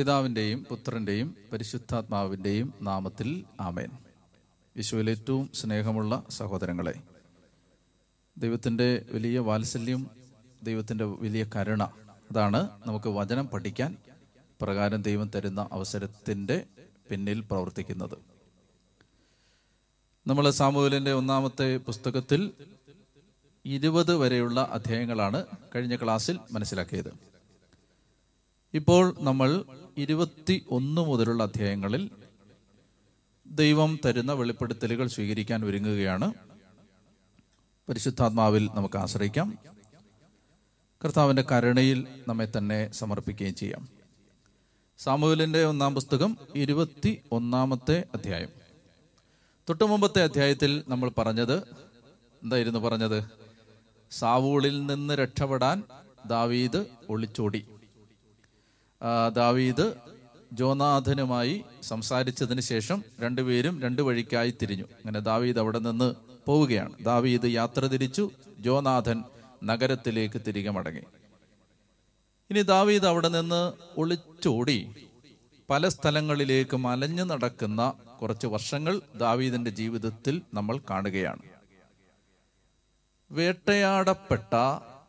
പിതാവിൻ്റെയും പുത്രൻ്റെയും പരിശുദ്ധാത്മാവിൻ്റെയും നാമത്തിൽ ആമേൻ. യേശുവിൽ ഏറ്റവും സ്നേഹമുള്ള സഹോദരങ്ങളെ, ദൈവത്തിൻ്റെ വലിയ വാത്സല്യം, ദൈവത്തിൻ്റെ വലിയ കരുണ, അതാണ് നമുക്ക് വചനം പഠിക്കാൻ പ്രകാരം ദൈവം തരുന്ന അവസരത്തിൻ്റെ പിന്നിൽ പ്രവർത്തിക്കുന്നത്. നമ്മൾ സാമുവേലിൻ്റെ ഒന്നാമത്തെ പുസ്തകത്തിൽ 20 വരെയുള്ള അധ്യായങ്ങളാണ് കഴിഞ്ഞ ക്ലാസ്സിൽ മനസ്സിലാക്കിയത്. ഇപ്പോൾ നമ്മൾ 21 മുതലുള്ള അധ്യായങ്ങളിൽ ദൈവം തരുന്ന വെളിപ്പെടുത്തലുകൾ സ്വീകരിക്കാൻ ഒരുങ്ങുകയാണ്. പരിശുദ്ധാത്മാവിൽ നമുക്ക് ആശ്രയിക്കാം, കർത്താവിൻ്റെ കരുണയിൽ നമ്മെ തന്നെ സമർപ്പിക്കുകയും ചെയ്യാം. സാമുവേലിൻ്റെ ഒന്നാം പുസ്തകം 21-ാമത്തെ അധ്യായം. തൊട്ടു മുമ്പത്തെ അധ്യായത്തിൽ നമ്മൾ പറഞ്ഞത് എന്തായിരുന്നു? സാവൂളിൽ നിന്ന് രക്ഷപ്പെടാൻ ദാവീദ് ഒളിച്ചോടി. ദാവീദ് ജോനാഥനുമായി സംസാരിച്ചതിന് ശേഷം രണ്ടുപേരും രണ്ടു വഴിക്കായി തിരിഞ്ഞു. അങ്ങനെ ദാവീദ് അവിടെ നിന്ന് പോവുകയാണ്. ദാവീദ് യാത്ര തിരിച്ചു, ജോനാഥൻ നഗരത്തിലേക്ക് തിരികെ മടങ്ങി. ഇനി ദാവീദ് അവിടെ നിന്ന് ഒളിച്ചോടി പല സ്ഥലങ്ങളിലേക്ക് മലഞ്ഞു നടക്കുന്ന കുറച്ച് വർഷങ്ങൾ ദാവീദിന്റെ ജീവിതത്തിൽ നമ്മൾ കാണുകയാണ്. വേട്ടയാടപ്പെട്ട,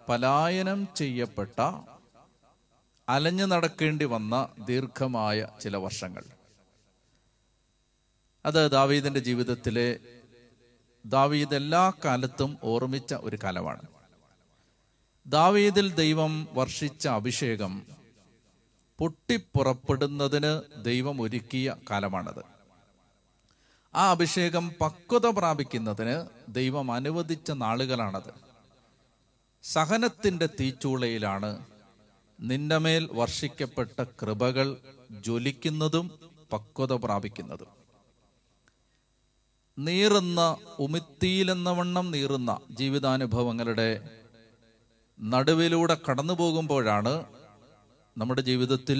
പലായനം ചെയ്യപ്പെട്ട, അലഞ്ഞു നടക്കേണ്ടി വന്ന ദീർഘമായ ചില വർഷങ്ങൾ, അത് ദാവീദിന്റെ ജീവിതത്തിലെ ദാവീദ് എല്ലാ കാലത്തും ഓർമ്മിച്ച ഒരു കാലമാണ്. ദാവീദിൽ ദൈവം വർഷിച്ച അഭിഷേകം പൊട്ടിപ്പുറപ്പെടുന്നതിന് ദൈവം ഒരുക്കിയ കാലമാണത്. ആ അഭിഷേകം പക്വത പ്രാപിക്കുന്നതിന് ദൈവം അനുവദിച്ച നാളുകളാണത്. സഹനത്തിൻ്റെ തീച്ചൂളയിലാണ് നിന്റെ മേൽ വർഷിക്കപ്പെട്ട കൃപകൾ ജ്വലിക്കുന്നതും പക്വത പ്രാപിക്കുന്നതും. നീറുന്ന, ഉമിത്തിയിലെന്ന വണ്ണം നീറുന്ന ജീവിതാനുഭവങ്ങളുടെ നടുവിലൂടെ കടന്നു പോകുമ്പോഴാണ് നമ്മുടെ ജീവിതത്തിൽ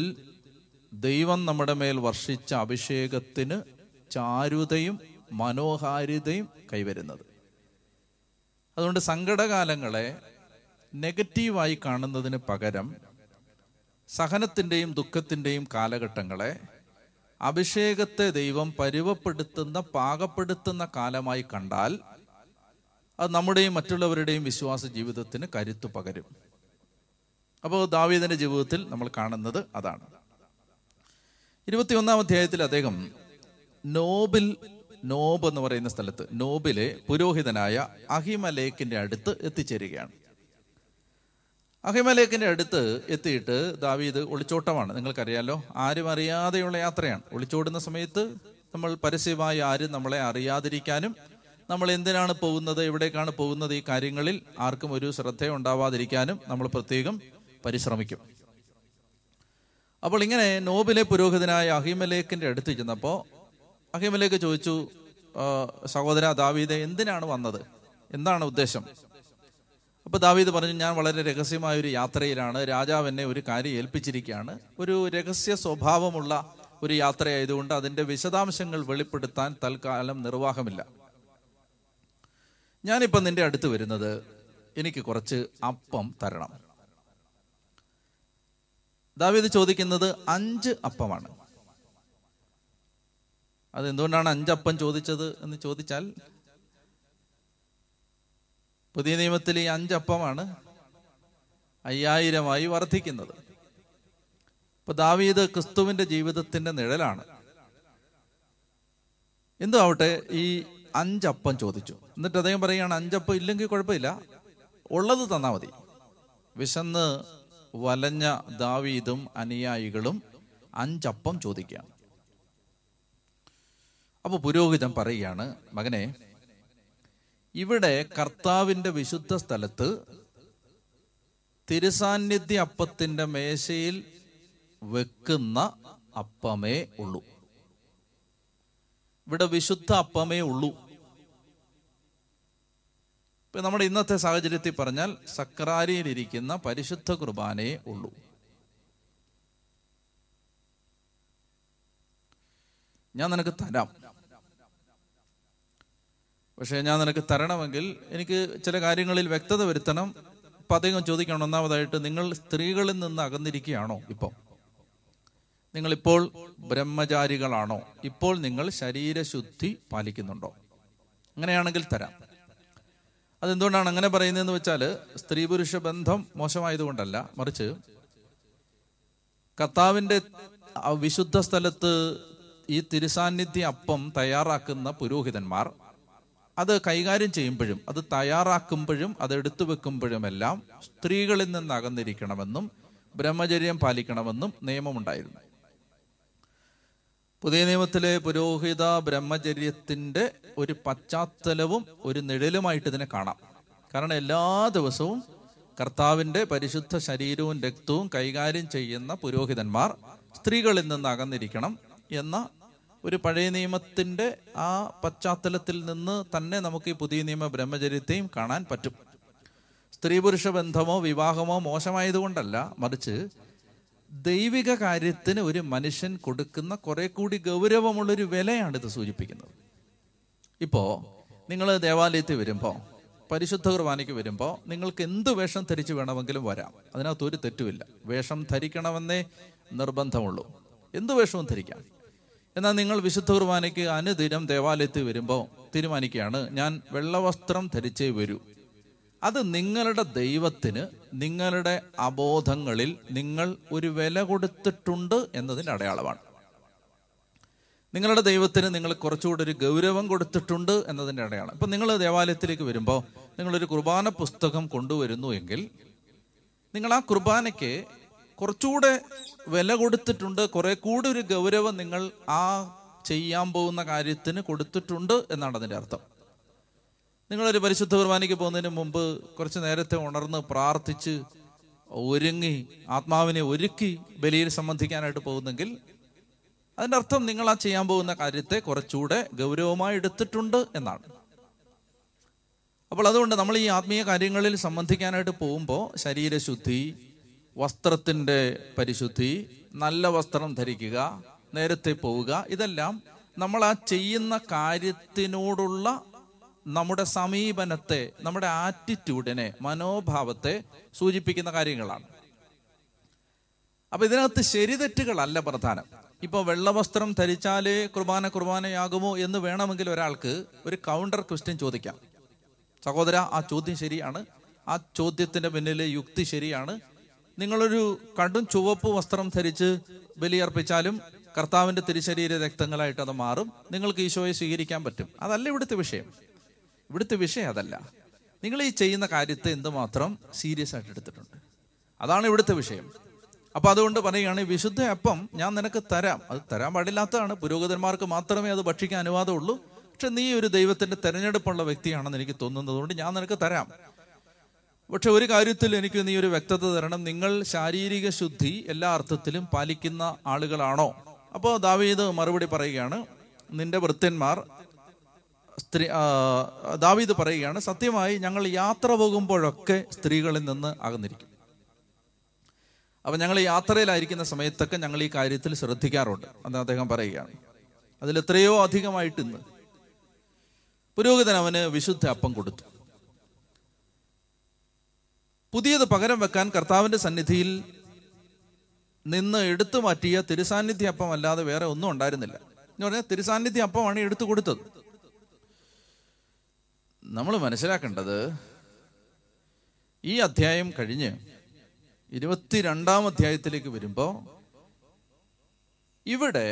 ദൈവം നമ്മുടെ മേൽ വർഷിച്ച അഭിഷേകത്തിന് ചാരുതയും മനോഹാരിതയും കൈവരുന്നത്. അതുകൊണ്ട് സങ്കടകാലങ്ങളെ നെഗറ്റീവായി കാണുന്നതിന് പകരം സഹനത്തിൻ്റെയും ദുഃഖത്തിൻ്റെയും കാലഘട്ടങ്ങളെ അഭിഷേകത്തെ ദൈവം പരുവപ്പെടുത്തുന്ന, പാകപ്പെടുത്തുന്ന കാലമായി കണ്ടാൽ അത് നമ്മുടെയും മറ്റുള്ളവരുടെയും വിശ്വാസ ജീവിതത്തിന് കരുത്തു പകരും. അപ്പോൾ ദാവീദിൻ്റെ ജീവിതത്തിൽ നമ്മൾ കാണുന്നത് അതാണ്. 21-ാം അധ്യായത്തിൽ അദ്ദേഹം നോബ് എന്ന് പറയുന്ന സ്ഥലത്ത്, നോബിലെ പുരോഹിതനായ അഹിമലേക്കിൻ്റെ അടുത്ത് എത്തിച്ചേരുകയാണ്. അഹിമലേക്കിൻ്റെ അടുത്ത് എത്തിയിട്ട് ദാവീദ് ഒളിച്ചോട്ടമാണ്. നിങ്ങൾക്കറിയാലോ, ആരും അറിയാതെയുള്ള യാത്രയാണ്. ഒളിച്ചോടുന്ന സമയത്ത് നമ്മൾ പരസ്യമായി ആരും നമ്മളെ അറിയാതിരിക്കാനും നമ്മൾ എന്തിനാണ് പോകുന്നത്, എവിടേക്കാണ് പോകുന്നത്, ഈ കാര്യങ്ങളിൽ ആർക്കും ഒരു ശ്രദ്ധയുണ്ടാവാതിരിക്കാനും നമ്മൾ പ്രത്യേകം പരിശ്രമിക്കും. അപ്പോൾ ഇങ്ങനെ നോബിലെ പുരോഹിതനായ അഹിമലേക്കിൻ്റെ അടുത്ത് ചെന്നപ്പോൾ അഹിമലേക്ക് ചോദിച്ചു, സഹോദര ദാവീദ് എന്തിനാണ് വന്നത്, എന്താണ് ഉദ്ദേശം? അപ്പോൾ ദാവീദ് പറഞ്ഞു, ഞാൻ വളരെ രഹസ്യമായൊരു യാത്രയിലാണ്, രാജാവ് എന്നെ ഒരു കാര്യം ഏൽപ്പിച്ചിരിക്കുകയാണ്. ഒരു രഹസ്യ സ്വഭാവമുള്ള ഒരു യാത്രയായതുകൊണ്ട് അതിൻ്റെ വിശദാംശങ്ങൾ വെളിപ്പെടുത്താൻ തൽക്കാലം നിർവാഹമില്ല. ഞാനിപ്പം നിൻ്റെ അടുത്ത് വരുന്നത്, എനിക്ക് കുറച്ച് അപ്പം തരണം. ദാവീദ് ചോദിക്കുന്നത് 5 അപ്പമാണ്. അതെന്തുകൊണ്ടാണ് 5 അപ്പം ചോദിച്ചത് എന്ന് ചോദിച്ചാൽ, പുതിയ നിയമത്തിൽ ഈ 5 അപ്പമാണ് 5000 വർദ്ധിക്കുന്നത്. ഇപ്പൊ ദാവീദ് ക്രിസ്തുവിന്റെ ജീവിതത്തിന്റെ നിഴലാണ്. എന്തോ ആവട്ടെ, ഈ 5 അപ്പം ചോദിച്ചു. എന്നിട്ട് അദ്ദേഹം പറയുകയാണ്, 5 അപ്പം ഇല്ലെങ്കിൽ കുഴപ്പമില്ല, ഉള്ളത് തന്നാ മതി. വിശന്ന് വലഞ്ഞ ദാവീദും അനുയായികളും 5 അപ്പം ചോദിക്കുകയാണ്. അപ്പോൾ പുരോഹിതൻ പറയുകയാണ്, മകനെ, ഇവിടെ കർത്താവിൻ്റെ വിശുദ്ധ സ്ഥലത്ത് തിരുസാന്നിധ്യ അപ്പത്തിൻ്റെ മേശയിൽ വെക്കുന്ന അപ്പമേ ഉള്ളൂ. ഇവിടെ വിശുദ്ധ അപ്പമേ ഉള്ളൂ. ഇപ്പം നമ്മുടെ ഇന്നത്തെ സാഹചര്യത്തിൽ പറഞ്ഞാൽ സക്രാരിയിലിരിക്കുന്ന പരിശുദ്ധ കുർബാനേ ഉള്ളൂ. ഞാൻ നിനക്ക് തരാം, പക്ഷേ ഞാൻ നിനക്ക് തരണമെങ്കിൽ എനിക്ക് ചില കാര്യങ്ങളിൽ വ്യക്തത വരുത്തണം. അപ്പം അദ്ദേഹം ചോദിക്കണം, ഒന്നാമതായിട്ട് നിങ്ങൾ സ്ത്രീകളിൽ നിന്ന് അകന്നിരിക്കുകയാണോ? ഇപ്പം നിങ്ങളിപ്പോൾ ബ്രഹ്മചാരികളാണോ? ഇപ്പോൾ നിങ്ങൾ ശരീരശുദ്ധി പാലിക്കുന്നുണ്ടോ? അങ്ങനെയാണെങ്കിൽ തരാം. അതെന്തുകൊണ്ടാണ് അങ്ങനെ പറയുന്നതെന്ന് വെച്ചാൽ, സ്ത്രീ പുരുഷ ബന്ധം മോശമായതുകൊണ്ടല്ല, മറിച്ച് കർത്താവിൻ്റെ വിശുദ്ധ സ്ഥലത്ത് ഈ തിരുസാന്നിധ്യ അപ്പം തയ്യാറാക്കുന്ന പുരോഹിതന്മാർ അത് കൈകാര്യം ചെയ്യുമ്പോഴും അത് തയ്യാറാക്കുമ്പോഴും അത് എടുത്തു വെക്കുമ്പോഴുമെല്ലാം സ്ത്രീകളിൽ നിന്ന് അകന്നിരിക്കണമെന്നും ബ്രഹ്മചര്യം പാലിക്കണമെന്നും നിയമമുണ്ടായിരുന്നു. പുതിയ നിയമത്തിലെ പുരോഹിത ബ്രഹ്മചര്യത്തിൻ്റെ ഒരു പശ്ചാത്തലവും ഒരു നിഴലുമായിട്ട് ഇതിനെ കാണാം. കാരണം എല്ലാ ദിവസവും കർത്താവിൻ്റെ പരിശുദ്ധ ശരീരവും രക്തവും കൈകാര്യം ചെയ്യുന്ന പുരോഹിതന്മാർ സ്ത്രീകളിൽ നിന്ന് അകന്നിരിക്കണം എന്ന ഒരു പഴയ നിയമത്തിൻ്റെ ആ പശ്ചാത്തലത്തിൽ നിന്ന് തന്നെ നമുക്ക് ഈ പുതിയ നിയമ ബ്രഹ്മചര്യത്തെയും കാണാൻ പറ്റും. സ്ത്രീ പുരുഷ ബന്ധമോ വിവാഹമോ മോശമായതുകൊണ്ടല്ല, മറിച്ച് ദൈവിക കാര്യത്തിന് ഒരു മനുഷ്യൻ കൊടുക്കുന്ന കുറെ കൂടി ഗൗരവമുള്ളൊരു വിലയാണിത് സൂചിപ്പിക്കുന്നത്. ഇപ്പോൾ നിങ്ങൾ ദേവാലയത്തിൽ വരുമ്പോൾ, പരിശുദ്ധ കുർബാനയ്ക്ക് വരുമ്പോൾ നിങ്ങൾക്ക് എന്ത് വേഷം ധരിച്ച് വേണമെങ്കിലും വരാം, അതിനകത്ത് ഒരു തെറ്റുമില്ല. വേഷം ധരിക്കണമെന്നേ നിർബന്ധമുള്ളൂ, എന്ത് വേഷവും ധരിക്കാം. എന്നാൽ നിങ്ങൾ വിശുദ്ധ കുർബാനയ്ക്ക് അനുദിനം ദേവാലയത്തിൽ വരുമ്പോൾ തീരുമാനിക്കുകയാണ്, ഞാൻ വെള്ളവസ്ത്രം ധരിച്ചേ വരൂ. അത് നിങ്ങളുടെ ദൈവത്തിന് നിങ്ങളുടെ അബോധങ്ങളിൽ നിങ്ങൾ ഒരു വില കൊടുത്തിട്ടുണ്ട് എന്നതിൻ്റെ അടയാളമാണ്. നിങ്ങളുടെ ദൈവത്തിന് നിങ്ങൾ കുറച്ചുകൂടെ ഒരു ഗൗരവം കൊടുത്തിട്ടുണ്ട് എന്നതിൻ്റെ അടയാളം. ഇപ്പം നിങ്ങൾ ദേവാലയത്തിലേക്ക് വരുമ്പോൾ നിങ്ങളൊരു കുർബാന പുസ്തകം കൊണ്ടുവരുന്നു എങ്കിൽ നിങ്ങൾ ആ കുർബാനയ്ക്ക് കുറച്ചുകൂടെ വില കൊടുത്തിട്ടുണ്ട്, കുറെ കൂടി ഒരു ഗൗരവം നിങ്ങൾ ആ ചെയ്യാൻ പോകുന്ന കാര്യത്തിന് കൊടുത്തിട്ടുണ്ട് എന്നാണ് അതിൻ്റെ അർത്ഥം. നിങ്ങളൊരു പരിശുദ്ധ കുർബാനയ്ക്ക് പോകുന്നതിന് മുമ്പ് കുറച്ച് നേരത്തെ ഉണർന്ന് പ്രാർത്ഥിച്ച് ഒരുങ്ങി ആത്മാവിനെ ഒരുക്കി ബലിയിൽ സംബന്ധിക്കാനായിട്ട് പോകുന്നെങ്കിൽ അതിൻ്റെ അർത്ഥം നിങ്ങൾ ആ ചെയ്യാൻ പോകുന്ന കാര്യത്തെ കുറച്ചുകൂടെ ഗൗരവമായി എടുത്തിട്ടുണ്ട് എന്നാണ്. അപ്പോൾ അതുകൊണ്ട് നമ്മൾ ഈ ആത്മീയ കാര്യങ്ങളിൽ സംബന്ധിക്കാനായിട്ട് പോകുമ്പോൾ ശരീരശുദ്ധി, വസ്ത്രത്തിൻ്റെ പരിശുദ്ധി, നല്ല വസ്ത്രം ധരിക്കുക, നേരത്തെ പോവുക, ഇതെല്ലാം നമ്മൾ ആ ചെയ്യുന്ന കാര്യത്തിനോടുള്ള നമ്മുടെ സമീപനത്തെ, നമ്മുടെ ആറ്റിറ്റ്യൂഡിനെ, മനോഭാവത്തെ സൂചിപ്പിക്കുന്ന കാര്യങ്ങളാണ്. അപ്പം ഇതിനകത്ത് ശരി തെറ്റുകളല്ല പ്രധാനം. ഇപ്പോൾ വെള്ളവസ്ത്രം ധരിച്ചാലേ കുർബാനയാകുമോ എന്ന് വേണമെങ്കിൽ ഒരാൾക്ക് ഒരു കൗണ്ടർ ക്വസ്റ്റ്യൻ ചോദിക്കാം. സഹോദര, ആ ചോദ്യം ശരിയാണ്, ആ ചോദ്യത്തിൻ്റെ പിന്നിലെ യുക്തി ശരിയാണ്. നിങ്ങളൊരു കടും ചുവപ്പ് വസ്ത്രം ധരിച്ച് ബലിയർപ്പിച്ചാലും കർത്താവിൻ്റെ തിരുശരീര രക്തങ്ങളായിട്ട് അത് മാറും, നിങ്ങൾക്ക് ഈശോയെ സ്വീകരിക്കാൻ പറ്റും. അതല്ല ഇവിടുത്തെ വിഷയം. ഇവിടുത്തെ വിഷയം അതല്ല. നിങ്ങൾ ഈ ചെയ്യുന്ന കാര്യത്തെ എന്തുമാത്രം സീരിയസ് ആയിട്ട് എടുത്തിട്ടുണ്ട്, അതാണ് ഇവിടുത്തെ വിഷയം. അപ്പം അതുകൊണ്ട് പറയുകയാണ്, വിശുദ്ധ അപ്പം ഞാൻ നിനക്ക് തരാം. അത് തരാൻ പാടില്ലാത്തതാണ്, പുരോഹിതന്മാർക്ക് മാത്രമേ അത് ഭക്ഷിക്കാൻ അനുവാദമുള്ളൂ. പക്ഷെ നീ ഒരു ദൈവത്തിൻ്റെ തിരഞ്ഞെടുപ്പുള്ള വ്യക്തിയാണെന്ന് എനിക്ക് തോന്നുന്നത് കൊണ്ട് ഞാൻ നിനക്ക് തരാം. പക്ഷെ ഒരു കാര്യത്തിൽ എനിക്ക് നീ ഒരു വ്യക്തത തരണം, നിങ്ങൾ ശാരീരിക ശുദ്ധി എല്ലാ അർത്ഥത്തിലും പാലിക്കുന്ന ആളുകളാണോ? അപ്പോൾ ദാവീദ് മറുപടി പറയുകയാണ്, നിന്റെ ഭൃത്യന്മാർ സ്ത്രീ ദാവീദ് പറയുകയാണ്, സത്യമായി ഞങ്ങൾ യാത്ര പോകുമ്പോഴൊക്കെ സ്ത്രീകളിൽ നിന്ന് അകന്നിരിക്കും. അപ്പം ഞങ്ങൾ യാത്രയിലായിരിക്കുന്ന സമയത്തൊക്കെ ഞങ്ങൾ ഈ കാര്യത്തിൽ ശ്രദ്ധിക്കാറുണ്ട് എന്ന് അദ്ദേഹം പറയുകയാണ്. അതിലെത്രയോ അധികമായിട്ട് ഇന്ന് പുരോഹിതൻ അവന് വിശുദ്ധ അപ്പം കൊടുത്തു. പുതിയത് പകരം വെക്കാൻ കർത്താവിൻ്റെ സന്നിധിയിൽ നിന്ന് എടുത്തു മാറ്റിയ തിരുസാന്നിധ്യ അപ്പം അല്ലാതെ വേറെ ഒന്നും ഉണ്ടായിരുന്നില്ല എന്ന് പറഞ്ഞാൽ തിരുസാന്നിധ്യ അപ്പമാണ് എടുത്തു കൊടുത്തത്. നമ്മൾ മനസ്സിലാക്കേണ്ടത്, ഈ അധ്യായം കഴിഞ്ഞ് 22ാം അധ്യായത്തിലേക്ക് വരുമ്പോൾ ഇവിടെ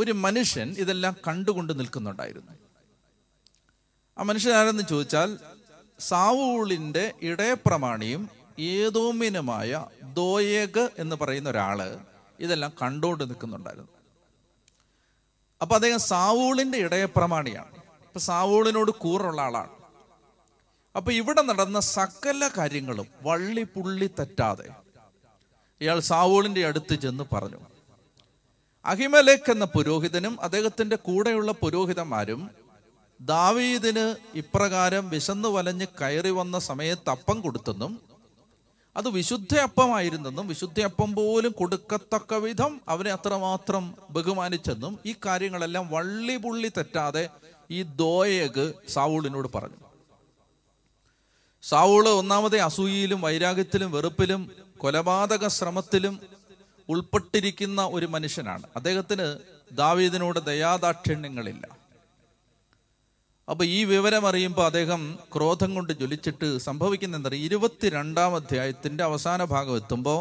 ഒരു മനുഷ്യൻ ഇതെല്ലാം കണ്ടുകൊണ്ട് നിൽക്കുന്നുണ്ടായിരുന്നു. ആ മനുഷ്യനാരെന്ന് ചോദിച്ചാൽ സാവൂളിൻ്റെ ഇടയപ്രമാണിയും ഏദോമിനുമായ ദോയേഗ് എന്ന് പറയുന്ന ഒരാള് ഇതെല്ലാം കണ്ടുകൊണ്ട് നിൽക്കുന്നുണ്ടായിരുന്നു. അപ്പം അദ്ദേഹം സാവൂളിൻ്റെ ഇടയപ്രമാണിയാണ്, ഇപ്പം സാവൂളിനോട് കൂറുള്ള ആളാണ്. അപ്പം ഇവിടെ നടന്ന സകല കാര്യങ്ങളും വള്ളി പുള്ളി തെറ്റാതെ ഇയാൾ സാവൂളിൻ്റെ അടുത്ത് ചെന്ന് പറഞ്ഞു. അഹിമേലെക്ക് എന്ന പുരോഹിതനും അദ്ദേഹത്തിൻ്റെ കൂടെയുള്ള പുരോഹിതന്മാരും ദാവീദിന് ഇപ്രകാരം വിശന്നു വലഞ്ഞ് കയറി വന്ന സമയത്ത് അപ്പം കൊടുത്തെന്നും അത് വിശുദ്ധ അപ്പമായിരുന്നെന്നും വിശുദ്ധ അപ്പം പോലും കൊടുക്കത്തക്ക വിധം അവനെ അത്രമാത്രം ബഹുമാനിച്ചെന്നും ഈ കാര്യങ്ങളെല്ലാം വള്ളി പുള്ളി തെറ്റാതെ ഈ ദോയേഗ് സാവൂളിനോട് പറഞ്ഞു. സാവൂള് ഒന്നാമതേ അസൂയയിലും വൈരാഗ്യത്തിലും വെറുപ്പിലും കൊലപാതക ശ്രമത്തിലും ഉൾപ്പെട്ടിരിക്കുന്ന ഒരു മനുഷ്യനാണ്. അദ്ദേഹത്തിന് ദാവീദിനോട് ദയാദാക്ഷിണ്യങ്ങളില്ല. അപ്പോൾ ഈ വിവരം അറിയുമ്പോൾ അദ്ദേഹം ക്രോധം കൊണ്ട് ജ്വലിച്ചിട്ട് സംഭവിക്കുന്ന എന്താ? 22-ാം അധ്യായത്തിൻ്റെ അവസാന ഭാഗം എത്തുമ്പോൾ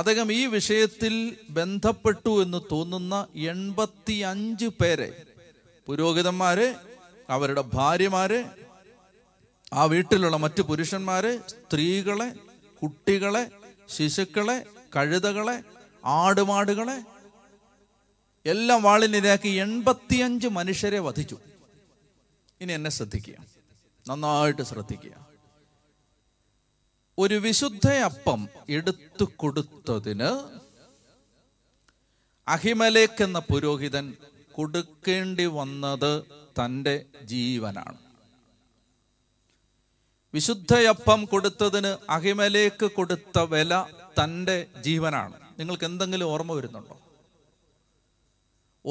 അദ്ദേഹം ഈ വിഷയത്തിൽ ബന്ധപ്പെട്ടു എന്ന് തോന്നുന്ന 85 പേരെ, പുരോഹിതന്മാരെ, അവരുടെ ഭാര്യമാരെ, ആ വീട്ടിലുള്ള മറ്റു പുരുഷന്മാരെ, സ്ത്രീകളെ, കുട്ടികളെ, ശിശുക്കളെ, കഴുതകളെ, ആടുമാടുകളെ എല്ലാം വാളിനിരയാക്കി 85 മനുഷ്യരെ വധിച്ചു. ഇനി എന്നെ ശ്രദ്ധിക്കുക, നന്നായിട്ട് ശ്രദ്ധിക്കുക. ഒരു വിശുദ്ധയപ്പം എടുത്തു കൊടുത്തതിന് അഹിമേലെക്ക് എന്ന പുരോഹിതൻ കൊടുക്കേണ്ടി വന്നത് തൻ്റെ ജീവനാണ്. വിശുദ്ധയപ്പം കൊടുത്തതിന് അഹിമേലെക്ക് കൊടുത്ത വില തൻ്റെ ജീവനാണ്. നിങ്ങൾക്ക് എന്തെങ്കിലും ഓർമ്മ വരുന്നുണ്ടോ?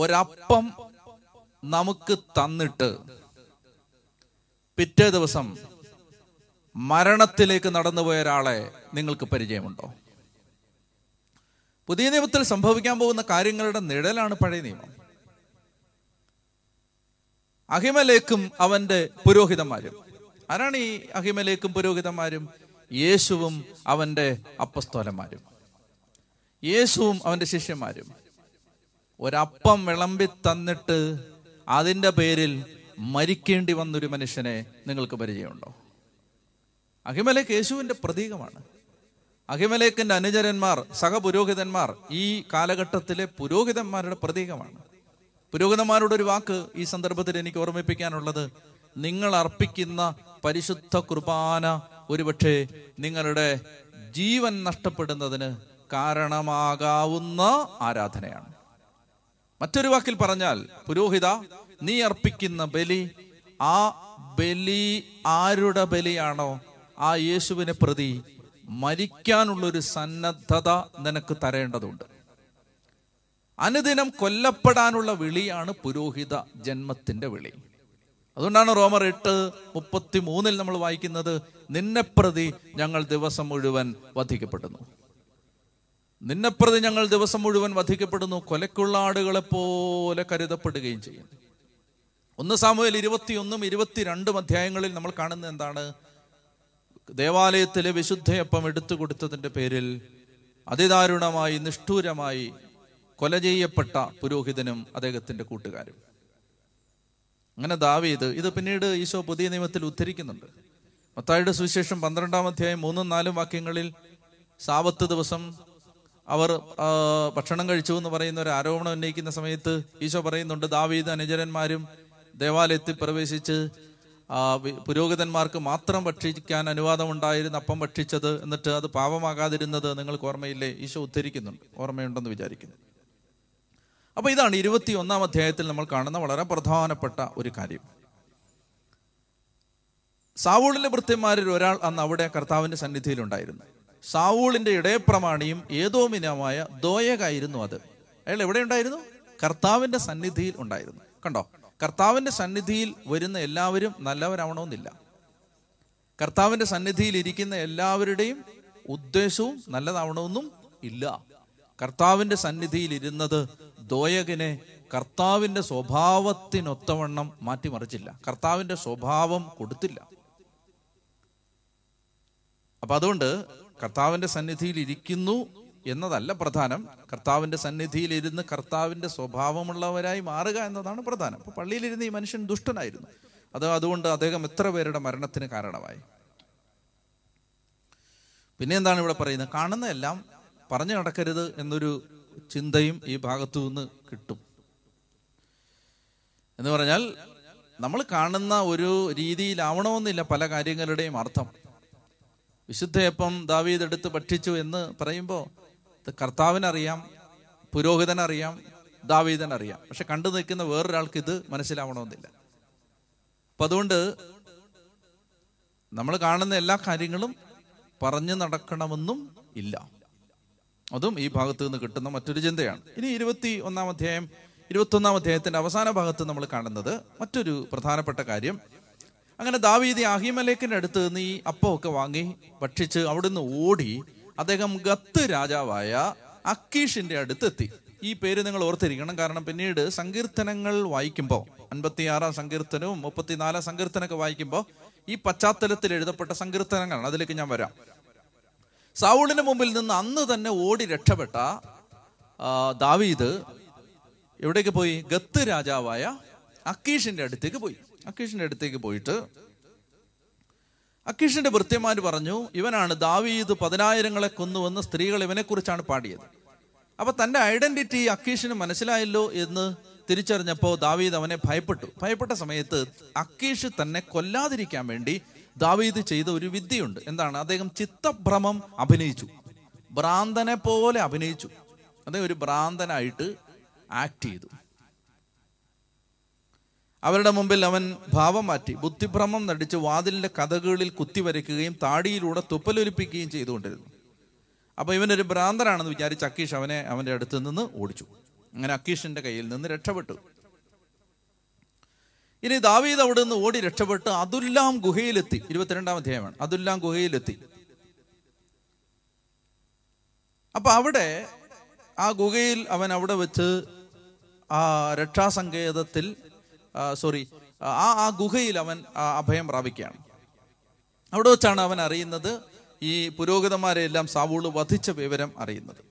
ഒരപ്പം നമുക്ക് തന്നിട്ട് പിറ്റേ ദിവസം മരണത്തിലേക്ക് നടന്നുപോയ ഒരാളെ നിങ്ങൾക്ക് പരിചയമുണ്ടോ? പുതിയ നിയമത്തിൽ സംഭവിക്കാൻ പോകുന്ന കാര്യങ്ങളുടെ നിഴലാണ് പഴയ നിയമം. അഹിമേലെക്കും അവൻ്റെ പുരോഹിതന്മാരും. ആരാണ് ഈ അഹിമേലെക്കും പുരോഹിതന്മാരും? യേശുവും അവൻ്റെ അപ്പസ്തോലന്മാരും, യേശുവും അവൻ്റെ ശിഷ്യന്മാരും. ഒരപ്പം വിളമ്പി തന്നിട്ട് അതിൻ്റെ പേരിൽ മരിക്കേണ്ടി വന്നൊരു മനുഷ്യനെ നിങ്ങൾക്ക് പരിചയമുണ്ടോ? അഹിമേലെക്ക് യേശുവിൻ്റെ പ്രതീകമാണ്. അഹിമേലെക്കിൻ്റെ അനുചരന്മാർ, സഹപുരോഹിതന്മാർ ഈ കാലഘട്ടത്തിലെ പുരോഹിതന്മാരുടെ പ്രതീകമാണ്. പുരോഹിതന്മാരോടൊരു വാക്ക് ഈ സന്ദർഭത്തിൽ എനിക്ക് ഓർമ്മിപ്പിക്കാനുള്ളത്, നിങ്ങൾ അർപ്പിക്കുന്ന പരിശുദ്ധ കുർബാന ഒരുപക്ഷെ നിങ്ങളുടെ ജീവൻ നഷ്ടപ്പെടുന്നതിന് കാരണമാകാവുന്ന ആരാധനയാണ്. മറ്റൊരു വാക്കിൽ പറഞ്ഞാൽ, പുരോഹിത, നീ അർപ്പിക്കുന്ന ബലി, ആ ബലി ആരുടെ ബലിയാണോ ആ യേശുവിനെ പ്രതി മരിക്കാനുള്ളൊരു സന്നദ്ധത നിനക്ക് തരേണ്ടതുണ്ട്. അനുദിനം കൊല്ലപ്പെടാനുള്ള വിളിയാണ് പുരോഹിത ജന്മത്തിൻ്റെ വിളി. അതുകൊണ്ടാണ് റോമർ 8:33 നമ്മൾ വായിക്കുന്നത്, നിന്നെപ്രതി ഞങ്ങൾ ദിവസം മുഴുവൻ വധിക്കപ്പെടുന്നു. നിന്നെപ്രതി ഞങ്ങൾ ദിവസം മുഴുവൻ വധിക്കപ്പെടുന്നു, കൊലക്കുള്ള ആടുകളെ പോലെ കരുതപ്പെടുകയും ചെയ്യും. 1 സാമുവേൽ 21-22 അധ്യായങ്ങളിൽ നമ്മൾ കാണുന്നത് എന്താണ്? ദേവാലയത്തിലെ വിശുദ്ധയപ്പം എടുത്തു കൊടുത്തതിൻ്റെ പേരിൽ അതിദാരുണമായി, നിഷ്ഠൂരമായി കൊല ചെയ്യപ്പെട്ട പുരോഹിതനും അദ്ദേഹത്തിൻ്റെ കൂട്ടുകാരും. അങ്ങനെ ദാവീദ് ഇത് പിന്നീട് ഈശോ പുതിയ നിയമത്തിൽ ഉദ്ധരിക്കുന്നുണ്ട്. മത്തായിയുടെ സുവിശേഷം 12-ാം അധ്യായം 3-4 വാക്യങ്ങളിൽ സാബത്ത് ദിവസം അവർ ഭക്ഷണം കഴിച്ചു എന്ന് പറയുന്ന ഒരു ആരോപണം ഉന്നയിക്കുന്ന സമയത്ത് ഈശോ പറയുന്നുണ്ട്, ദാവീദ് അനുചരന്മാരും ദേവാലയത്തിൽ പ്രവേശിച്ച് പുരോഹിതന്മാർക്ക് മാത്രം ഭക്ഷിക്കാൻ അനുവാദമുണ്ടായിരുന്ന അപ്പം ഭക്ഷിച്ചത്, എന്നിട്ട് അത് പാപമാകാതിരുന്നത് നിങ്ങൾക്ക് ഓർമ്മയില്ലേ? ഈശോ ഉദ്ധരിക്കുന്നുണ്ട്, ഓർമ്മയുണ്ടെന്ന് വിചാരിക്കുന്നു. അപ്പോൾ ഇതാണ് 21-ാം അധ്യായത്തിൽ നമ്മൾ കാണുന്ന വളരെ പ്രധാനപ്പെട്ട ഒരു കാര്യം. സാവൂളിൻ്റെ ഭൃത്യന്മാരിൽ ഒരാൾ അന്ന് അവിടെ കർത്താവിൻ്റെ സന്നിധിയിലുണ്ടായിരുന്നു. സാവൂളിൻ്റെ ഇടയപ്രമാണിയും ഏദോമിനമായ ദോയകായിരുന്നു അത്. അയാൾ എവിടെ ഉണ്ടായിരുന്നു? കർത്താവിൻ്റെ സന്നിധിയിൽ ഉണ്ടായിരുന്നു. കണ്ടോ, കർത്താവിൻ്റെ സന്നിധിയിൽ വരുന്ന എല്ലാവരും നല്ലവരാവണമെന്നില്ല. കർത്താവിൻ്റെ സന്നിധിയിൽ ഇരിക്കുന്ന എല്ലാവരുടെയും ഉദ്ദേശവും നല്ലതാവണമെന്നും ഇല്ല. കർത്താവിൻ്റെ സന്നിധിയിൽ ഇരുന്നത് ദോയകനെ കർത്താവിൻ്റെ സ്വഭാവത്തിനൊത്തവണ്ണം മാറ്റിമറിച്ചില്ല, കർത്താവിൻ്റെ സ്വഭാവം കൊടുത്തില്ല. അപ്പം അതുകൊണ്ട് കർത്താവിൻ്റെ സന്നിധിയിൽ ഇരിക്കുന്നു എന്നതല്ല പ്രധാനം, കർത്താവിൻ്റെ സന്നിധിയിൽ ഇരുന്ന് കർത്താവിൻ്റെ സ്വഭാവമുള്ളവരായി മാറുക എന്നതാണ് പ്രധാനം. അപ്പോൾ പള്ളിയിലിരുന്ന് ഈ മനുഷ്യൻ ദുഷ്ടനായിരുന്നു. അതുകൊണ്ട് അദ്ദേഹം എത്ര പേരുടെ മരണത്തിന് കാരണമായി. പിന്നെ എന്താണ് ഇവിടെ പറയുന്നത്? കാണുന്നതെല്ലാം പറഞ്ഞു നടക്കരുത് എന്നൊരു ചിന്തയും ഈ ഭാഗത്തു നിന്ന് കിട്ടും. എന്ന് പറഞ്ഞാൽ നമ്മൾ കാണുന്ന ഒരു രീതിയിലാവണമെന്നില്ല പല കാര്യങ്ങളുടെയും അർത്ഥം. വിശുദ്ധയപ്പം ദാവീദ് എടുത്ത് ഭക്ഷിച്ചു എന്ന് പറയുമ്പോൾ കർത്താവിനറിയാം, പുരോഹിതനറിയാം, ദാവീദനറിയാം. പക്ഷെ കണ്ടു നിൽക്കുന്ന വേറൊരാൾക്ക് ഇത് മനസ്സിലാവണമെന്നില്ല. അപ്പം അതുകൊണ്ട് നമ്മൾ കാണുന്ന എല്ലാ കാര്യങ്ങളും പറഞ്ഞു നടക്കണമെന്നും ഇല്ല. അതും ഈ ഭാഗത്ത് നിന്ന് കിട്ടുന്ന മറ്റൊരു ചിന്തയാണ്. ഇനി 21-ാം അധ്യായത്തിൻ്റെ അവസാന ഭാഗത്ത് നമ്മൾ കാണുന്നത് മറ്റൊരു പ്രധാനപ്പെട്ട കാര്യം. അങ്ങനെ ദാവീദ് അഹിമേലെക്കിൻ്റെ അടുത്ത് നിന്ന് ഈ അപ്പമൊക്കെ വാങ്ങി ഭക്ഷിച്ച് അവിടുന്ന് ഓടി അദ്ദേഹം ഗത്ത് രാജാവായ അക്കീഷിൻ്റെ അടുത്തെത്തി. ഈ പേര് നിങ്ങൾ ഓർത്തിരിക്കണം, കാരണം പിന്നീട് സങ്കീർത്തനങ്ങൾ വായിക്കുമ്പോൾ 56-ാം സങ്കീർത്തനവും 34-ാം സങ്കീർത്തനമൊക്കെ വായിക്കുമ്പോൾ ഈ പശ്ചാത്തലത്തിൽ എഴുതപ്പെട്ട സങ്കീർത്തനങ്ങളാണ്. അതിലേക്ക് ഞാൻ വരാം. സൗളിന് മുമ്പിൽ നിന്ന് അന്ന് തന്നെ ഓടി രക്ഷപ്പെട്ട ദാവീദ് എവിടേക്ക് പോയി? ഗത്ത് രാജാവായ അക്കീഷിൻ്റെ അടുത്തേക്ക് പോയി. അക്കീഷിൻ്റെ അടുത്തേക്ക് പോയിട്ട് അക്കീഷിൻ്റെ ഭൃത്യന്മാർ പറഞ്ഞു, ഇവനാണ് ദാവീദ് 10,000 കൊന്നുവെന്ന് സ്ത്രീകൾ ഇവനെക്കുറിച്ചാണ് പാടിയത്. അപ്പോൾ തൻ്റെ ഐഡൻറ്റിറ്റി അക്കീഷിന് മനസ്സിലായല്ലോ എന്ന് തിരിച്ചറിഞ്ഞപ്പോൾ ദാവീദ് അവനെ ഭയപ്പെട്ടു. ഭയപ്പെട്ട സമയത്ത് അക്കീഷ് തന്നെ കൊല്ലാതിരിക്കാൻ വേണ്ടി ദാവീദ് ചെയ്ത ഒരു വിദ്യയുണ്ട്. എന്താണ്? അദ്ദേഹം ചിത്തഭ്രമം അഭിനയിച്ചു. ഭ്രാന്തനെ പോലെ അഭിനയിച്ചു. അദ്ദേഹം ഒരു ഭ്രാന്തനായിട്ട് ആക്ട് ചെയ്തു. അവരുടെ മുമ്പിൽ അവൻ ഭാവം മാറ്റി ബുദ്ധിഭ്രമം നടിച്ച് വാതിലിൻ്റെ കഥകളിൽ കുത്തിവരയ്ക്കുകയും താടിയിലൂടെ തുപ്പലൊലിപ്പിക്കുകയും ചെയ്തുകൊണ്ടിരുന്നു. അപ്പോൾ ഇവനൊരു ഭ്രാന്തനാണെന്ന് വിചാരിച്ച് അക്കീഷ് അവനെ അവൻ്റെ അടുത്ത് നിന്ന് ഓടിച്ചു. അങ്ങനെ അക്കീഷിൻ്റെ കയ്യിൽ നിന്ന് രക്ഷപ്പെട്ടു. ഇനി ദാവീദ് അവിടെ നിന്ന് ഓടി രക്ഷപ്പെട്ട് അദുല്ലാം ഗുഹയിലെത്തി. 22-ാം അധ്യായമാണ്. അദുല്ലാം ഗുഹയിലെത്തി. അപ്പം അവിടെ ആ ഗുഹയിൽ അവൻ അവിടെ വെച്ച് ആ രക്ഷാസങ്കേതത്തിൽ ആ ഗുഹയിൽ അവൻ അഭയം പ്രാപിക്കുകയാണ്. അവിടെ വെച്ചാണ് അവൻ അറിയുന്നത്, ഈ പുരോഹിതന്മാരെ എല്ലാം സാവൂള് വധിച്ച വിവരം അറിയുന്നത്.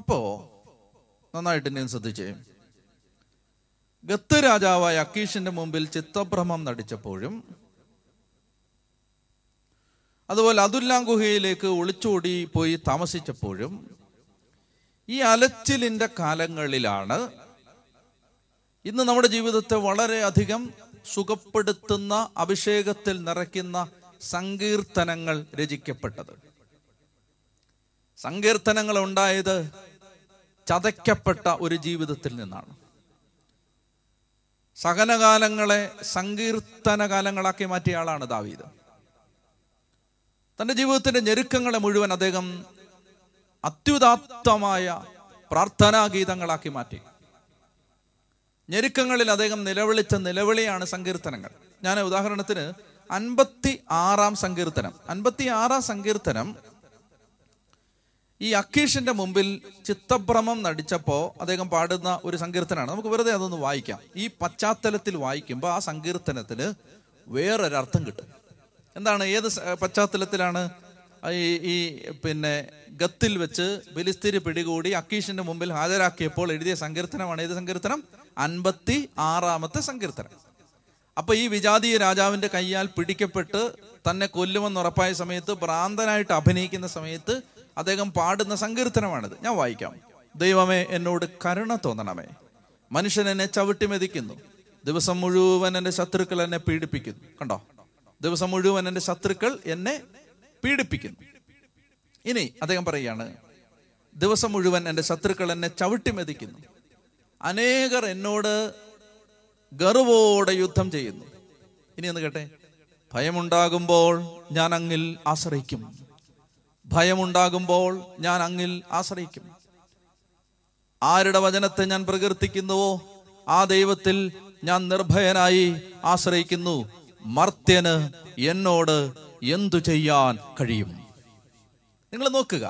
അപ്പോ നന്നായിട്ട് ഞാൻ ശ്രദ്ധിച്ചേ, ഗത്ത് രാജാവായ അക്കീഷിന്റെ മുമ്പിൽ ചിത്തഭ്രമം നടിച്ചപ്പോഴും അതുപോലെ അദുല്ലാം ഗുഹയിലേക്ക് ഒളിച്ചോടി പോയി താമസിച്ചപ്പോഴും ഈ അലച്ചിലിൻ്റെ കാലങ്ങളിലാണ് ഇന്ന് നമ്മുടെ ജീവിതത്തെ വളരെയധികം സുഖപ്പെടുത്തുന്ന, അഭിഷേകത്തിൽ നിറയ്ക്കുന്ന സങ്കീർത്തനങ്ങൾ രചിക്കപ്പെട്ടത്. സങ്കീർത്തനങ്ങൾ ഉണ്ടായത് ചതയ്ക്കപ്പെട്ട ഒരു ജീവിതത്തിൽ നിന്നാണ്. സഹനകാലങ്ങളെ സങ്കീർത്തന കാലങ്ങളാക്കി മാറ്റിയ ആളാണ് ദാവീദ്. തൻ്റെ ജീവിതത്തിൻ്റെ ഞെരുക്കങ്ങളെ മുഴുവൻ അദ്ദേഹം അത്യുദാത്തമായ പ്രാർത്ഥനാ ഗീതങ്ങളാക്കി മാറ്റി. ഞെരുക്കങ്ങളിൽ അദ്ദേഹം നിലവിളിച്ച നിലവിളിയാണ് സങ്കീർത്തനങ്ങൾ. ഞാൻ ഉദാഹരണത്തിന് 56-ാം സങ്കീർത്തനം. 56-ാം സങ്കീർത്തനം ഈ അക്കീഷിന്റെ മുമ്പിൽ ചിത്തഭ്രമം നടിച്ചപ്പോൾ അദ്ദേഹം പാടുന്ന ഒരു സങ്കീർത്തനമാണ്. നമുക്ക് വെറുതെ അതൊന്ന് വായിക്കാം. ഈ പശ്ചാത്തലത്തിൽ വായിക്കുമ്പോൾ ആ സങ്കീർത്തനത്തിന് വേറൊരർത്ഥം കിട്ടും. എന്താണ്? ഏത് പശ്ചാത്തലത്തിലാണ്? ഈ ഗത്തിൽ വെച്ച് ബിലിസ്തീര് പിടികൂടി അക്കീഷിന്റെ മുമ്പിൽ ഹാജരാക്കിയപ്പോൾ എഴുതിയ സങ്കീർത്തനമാണ് ഏത് സങ്കീർത്തനം? 56-ാമത്തെ സങ്കീർത്തനം. അപ്പൊ ഈ വിജാതീയ രാജാവിന്റെ കയ്യാൽ പിടിക്കപ്പെട്ട് തന്നെ കൊല്ലുമെന്ന് ഉറപ്പായ സമയത്ത്, ഭ്രാന്തനായിട്ട് അഭിനയിക്കുന്ന സമയത്ത് അദ്ദേഹം പാടുന്ന സങ്കീർത്തനമാണിത്. ഞാൻ വായിക്കാം. ദൈവമേ, എന്നോട് കരുണ തോന്നണമേ. മനുഷ്യൻ എന്നെ ചവിട്ടി മെതിക്കുന്നു. ദിവസം മുഴുവൻ എൻ്റെ ശത്രുക്കൾ എന്നെ പീഡിപ്പിക്കുന്നു. കണ്ടോ, ദിവസം മുഴുവൻ എൻ്റെ ശത്രുക്കൾ എന്നെ പീഡിപ്പിക്കുന്നു. ഇനി അദ്ദേഹം പറയുകയാണ്, ദിവസം മുഴുവൻ എൻ്റെ ശത്രുക്കൾ എന്നെ ചവിട്ടി മെതിക്കുന്നു. അനേകർ എന്നോട് ഗർവോടെ യുദ്ധം ചെയ്യുന്നു. ഇനി ഒന്ന് കേട്ടെ, ഭയമുണ്ടാകുമ്പോൾ ഞാൻ അങ്ങിൽ ആശ്രയിക്കും. ഭയമുണ്ടാകുമ്പോൾ ഞാൻ അങ്ങിൽ ആശ്രയിക്കും. ആരുടെ വചനത്തെ ഞാൻ പ്രകീർത്തിക്കുന്നുവോ ആ ദൈവത്തിൽ ഞാൻ നിർഭയനായി ആശ്രയിക്കുന്നു. മർത്യന് എന്നോട് എന്തു ചെയ്യാൻ കഴിയും? നിങ്ങൾ നോക്കുക,